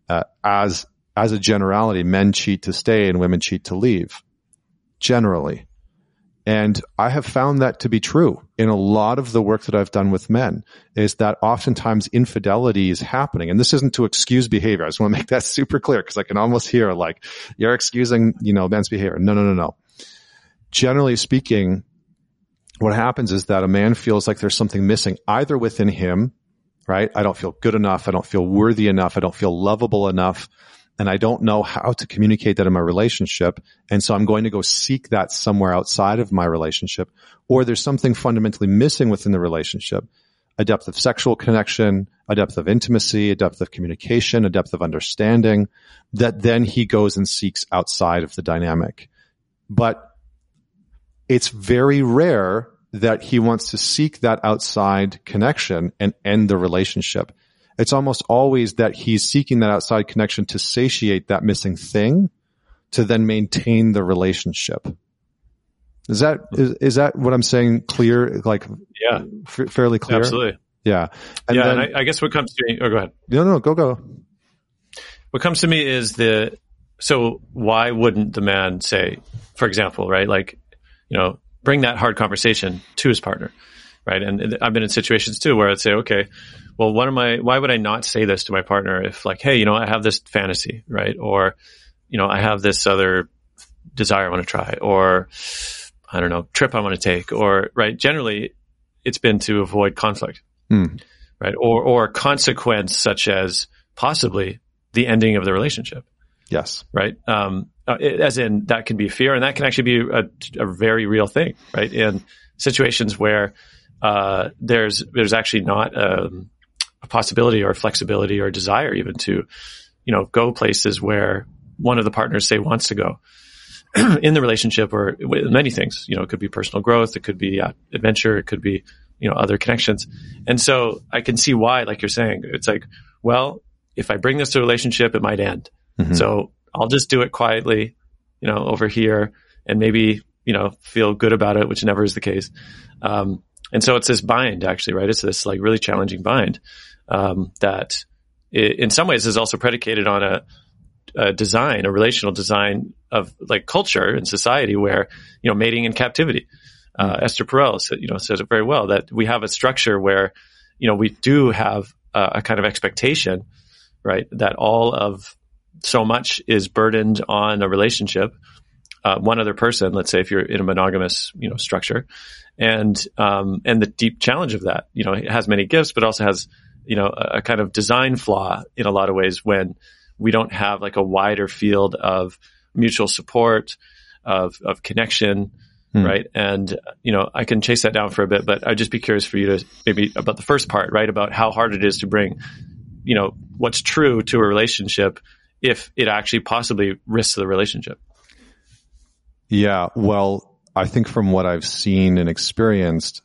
uh, as as a generality, men cheat to stay and women cheat to leave, generally. And I have found that to be true in a lot of the work that I've done with men, is that oftentimes infidelity is happening. And this isn't to excuse behavior. I just want to make that super clear, because I can almost hear like, you're excusing, you know, men's behavior. No, no, no, no. Generally speaking, what happens is that a man feels like there's something missing either within him, right? I don't feel good enough. I don't feel worthy enough. I don't feel lovable enough. And I don't know how to communicate that in my relationship. And so I'm going to go seek that somewhere outside of my relationship. Or there's something fundamentally missing within the relationship. A depth of sexual connection, a depth of intimacy, a depth of communication, a depth of understanding, that then he goes and seeks outside of the dynamic. But it's very rare that he wants to seek that outside connection and end the relationship. It's almost always that he's seeking that outside connection to satiate that missing thing, to then maintain the relationship. Is that, is, is that what I'm saying? Clear? Like, yeah, f- fairly clear. Absolutely. Yeah. And yeah. Then, and I, I guess what comes to me, oh, go ahead. No, no, go, go. What comes to me is the, so why wouldn't the man say, for example, right? Like, you know, bring that hard conversation to his partner. Right. And I've been in situations too where I'd say, okay, well, what am I, why would I not say this to my partner if like, hey, you know, I have this fantasy, right? Or, you know, I have this other desire I want to try, or I don't know, trip I want to take, or, right. Generally, it's been to avoid conflict, mm. right? Or, or consequence such as possibly the ending of the relationship. Yes. Right. Um, as in that can be fear, and that can actually be a, a very real thing, right? In situations where, Uh, there's, there's actually not um, a possibility or flexibility or desire even to, you know, go places where one of the partners say wants to go in the relationship, or with many things, you know, it could be personal growth. It could be uh, adventure. It could be, you know, other connections. And so I can see why, like you're saying, it's like, well, if I bring this to a relationship, it might end. Mm-hmm. So I'll just do it quietly, you know, over here, and maybe, you know, feel good about it, which never is the case. Um, And so it's this bind, actually, right? It's this like really challenging bind um, that, it, in some ways, is also predicated on a, a design, a relational design of like culture and society, where, you know, mating in captivity. Uh, mm-hmm. Esther Perel, you know, says it very well, that we have a structure where, you know, we do have a, a kind of expectation, right, that all of so much is burdened on a relationship. Uh, one other person, let's say, if you're in a monogamous, you know, structure, and, um, and the deep challenge of that, you know, it has many gifts, but also has, you know, a, a kind of design flaw in a lot of ways, when we don't have like a wider field of mutual support, of, of connection. Mm. Right. And, you know, I can chase that down for a bit, but I'd just be curious for you to maybe about the first part, right? About how hard it is to bring, you know, what's true to a relationship if it actually possibly risks the relationship. Yeah, well, I think from what I've seen and experienced,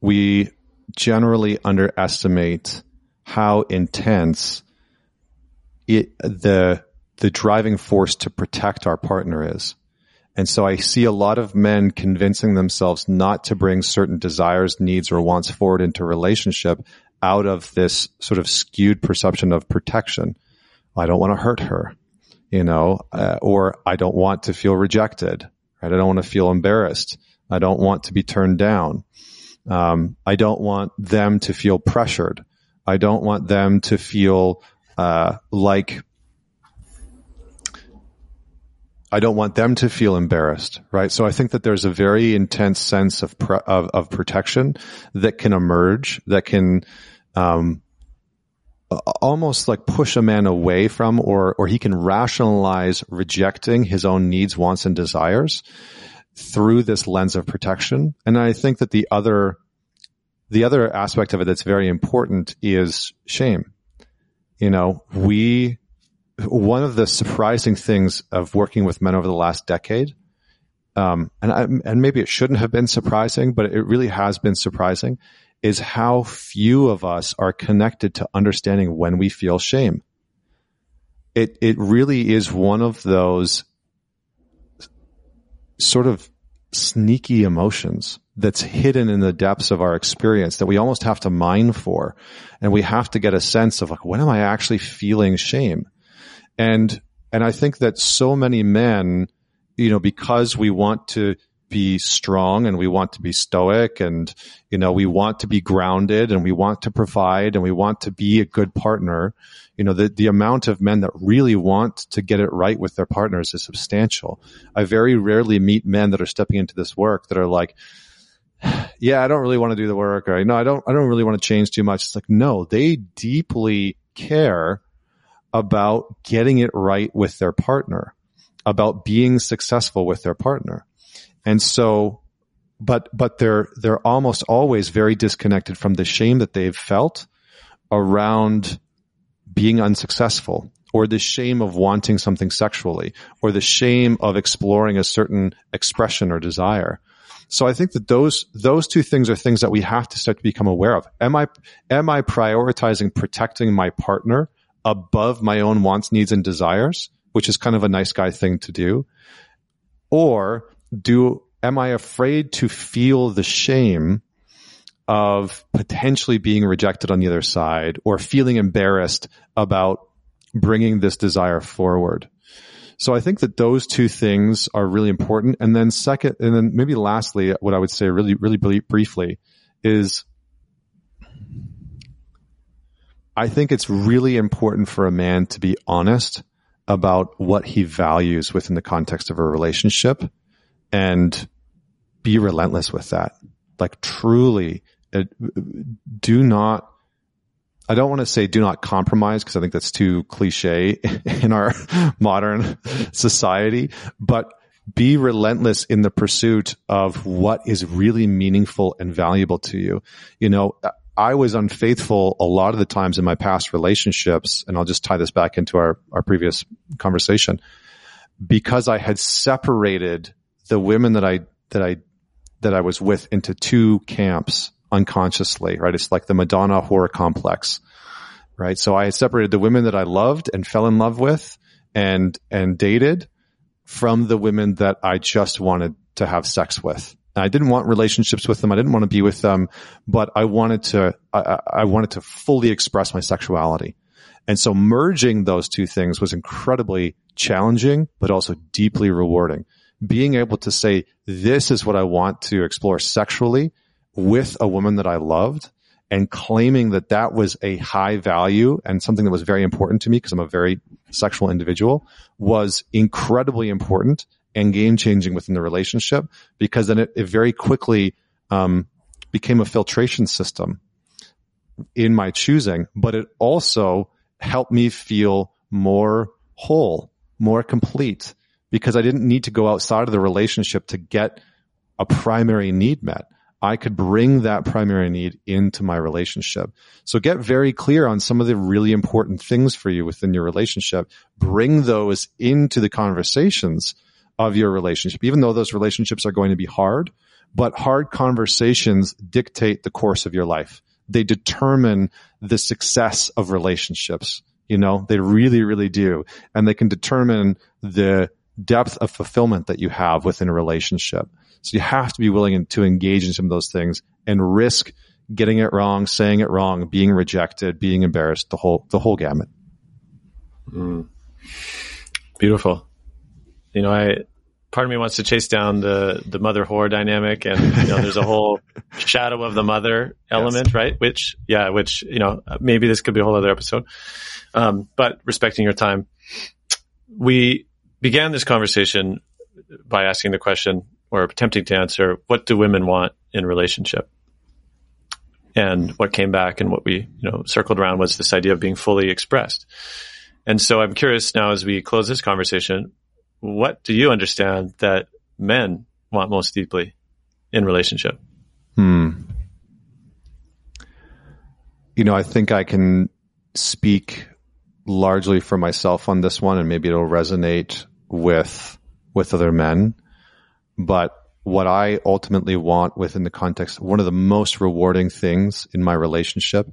we generally underestimate how intense it the the driving force to protect our partner is. And so I see a lot of men convincing themselves not to bring certain desires, needs, or wants forward into relationship out of this sort of skewed perception of protection. I don't want to hurt her. You know, uh, or I don't want to feel rejected, right? I don't want to feel embarrassed. I don't want to be turned down. Um, I don't want them to feel pressured. I don't want them to feel, uh, like, I don't want them to feel embarrassed, right? So I think that there's a very intense sense of, pre- of, of protection that can emerge, that can, um, almost like push a man away from, or or he can rationalize rejecting his own needs, wants, and desires through this lens of protection. And I think that the other the other aspect of it that's very important is shame. You know, we one of the surprising things of working with men over the last decade, um, and I, and maybe it shouldn't have been surprising, but it really has been surprising, is how few of us are connected to understanding when we feel shame. It it really is one of those sort of sneaky emotions that's hidden in the depths of our experience that we almost have to mine for. And we have to get a sense of, like, when am I actually feeling shame? And and I think that so many men, you know, because we want to be strong and we want to be stoic and, you know, we want to be grounded and we want to provide and we want to be a good partner. You know, the, the amount of men that really want to get it right with their partners is substantial. I very rarely meet men that are stepping into this work that are like, yeah, I don't really want to do the work, or, you know, I don't, I don't really want to change too much. It's like, no, they deeply care about getting it right with their partner, about being successful with their partner. And so, but, but they're, they're almost always very disconnected from the shame that they've felt around being unsuccessful, or the shame of wanting something sexually, or the shame of exploring a certain expression or desire. So I think that those, those two things are things that we have to start to become aware of. Am I, am I prioritizing protecting my partner above my own wants, needs, and desires, which is kind of a nice guy thing to do? Or, Do, am I afraid to feel the shame of potentially being rejected on the other side, or feeling embarrassed about bringing this desire forward? So I think that those two things are really important. And then second, and then maybe lastly, what I would say really, really briefly is, I think it's really important for a man to be honest about what he values within the context of a relationship, and be relentless with that. Like, truly, it, do not, I don't want to say do not compromise, because I think that's too cliche in our modern society, but be relentless in the pursuit of what is really meaningful and valuable to you. You know, I was unfaithful a lot of the times in my past relationships, and I'll just tie this back into our, our previous conversation, because I had separated the women that I, that I, that I was with into two camps unconsciously, right? It's like the Madonna horror complex, right? So I had separated the women that I loved and fell in love with and, and dated from the women that I just wanted to have sex with. And I didn't want relationships with them. I didn't want to be with them, but I wanted to, I, I wanted to fully express my sexuality. And so merging those two things was incredibly challenging, but also deeply rewarding. Being able to say, this is what I want to explore sexually with a woman that I loved, and claiming that that was a high value and something that was very important to me, because I'm a very sexual individual, was incredibly important and game-changing within the relationship, because then it, it very quickly um, became a filtration system in my choosing, but it also helped me feel more whole, more complete, because I didn't need to go outside of the relationship to get a primary need met. I could bring that primary need into my relationship. So get very clear on some of the really important things for you within your relationship. Bring those into the conversations of your relationship, even though those relationships are going to be hard, but hard conversations dictate the course of your life. They determine the success of relationships. You know, they really, really do. And they can determine the depth of fulfillment that you have within a relationship. So you have to be willing to engage in some of those things and risk getting it wrong, saying it wrong, being rejected, being embarrassed, the whole, the whole gamut. Mm. Beautiful. You know, I, part of me wants to chase down the, the mother whore dynamic, and, you know, there's a whole shadow of the mother element, yes. Right? Which, yeah, which, you know, maybe this could be a whole other episode. Um, but respecting your time, we began this conversation by asking the question, or attempting to answer, what do women want in relationship? And what came back and what we, you know, circled around was this idea of being fully expressed. And so I'm curious now, as we close this conversation, what do you understand that men want most deeply in relationship? Hmm. You know, I think I can speak largely for myself on this one, and maybe it'll resonate with, with other men. But what I ultimately want within the context, one of the most rewarding things in my relationship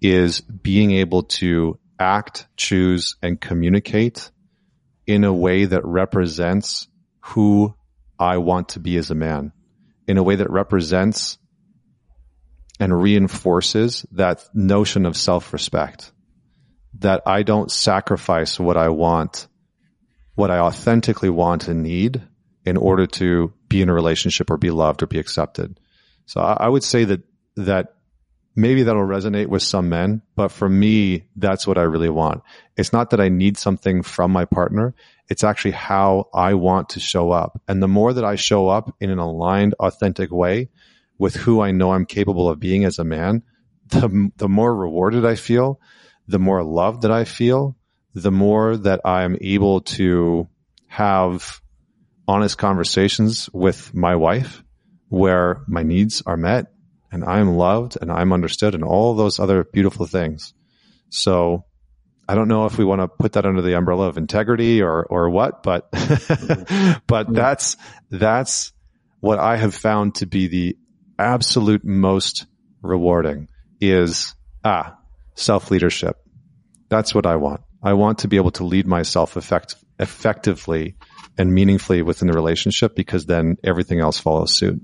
is being able to act, choose, and communicate in a way that represents who I want to be as a man, in a way that represents and reinforces that notion of self-respect, that I don't sacrifice what I want, what I authentically want and need in order to be in a relationship or be loved or be accepted. So I would say that, that maybe that'll resonate with some men, but for me, that's what I really want. It's not that I need something from my partner. It's actually how I want to show up. And the more that I show up in an aligned, authentic way with who I know I'm capable of being as a man, the, the more rewarded I feel, the more loved that I feel, the more that I'm able to have honest conversations with my wife where my needs are met and I'm loved and I'm understood and all those other beautiful things. So I don't know if we want to put that under the umbrella of integrity or, or what, but, but that's, that's what I have found to be the absolute most rewarding is, ah, self-leadership. That's what I want. I want to be able to lead myself effect- effectively and meaningfully within the relationship, because then everything else follows suit.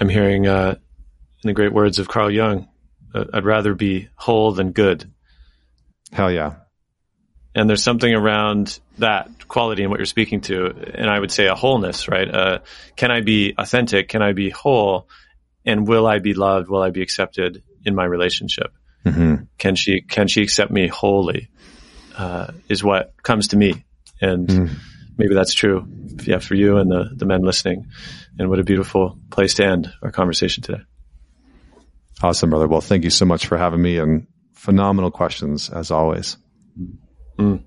I'm hearing uh, in the great words of Carl Jung, uh, I'd rather be whole than good. Hell yeah. And there's something around that quality in what you're speaking to. And I would say a wholeness, right? Uh, can I be authentic? Can I be whole? And will I be loved? Will I be accepted in my relationship? Mm-hmm. Can she, can she accept me wholly? Uh, is what comes to me. And mm. maybe that's true. Yeah. For you and the, the men listening. And what a beautiful place to end our conversation today. Awesome, brother. Well, thank you so much for having me, and phenomenal questions as always. Mm.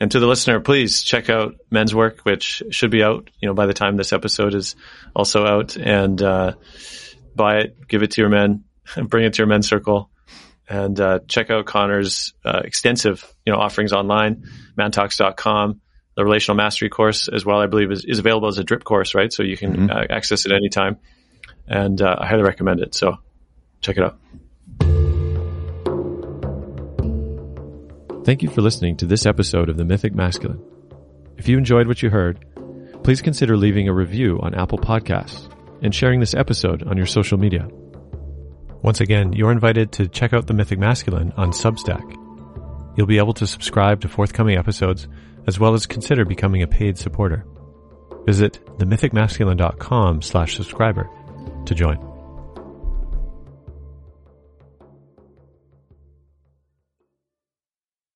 And to the listener, please check out Men's Work, which should be out, you know, by the time this episode is also out, and uh, buy it, give it to your men, bring it to your men's circle. And uh, check out Connor's uh, extensive, you know, offerings online, man talks dot com. The Relational Mastery course as well, I believe, is, is available as a drip course, right? So you can mm-hmm. uh, access it anytime. And uh, I highly recommend it. So check it out. Thank you for listening to this episode of The Mythic Masculine. If you enjoyed what you heard, please consider leaving a review on Apple Podcasts and sharing this episode on your social media. Once again, you're invited to check out The Mythic Masculine on Substack. You'll be able to subscribe to forthcoming episodes, as well as consider becoming a paid supporter. Visit the mythic masculine dot com slash subscriber to join.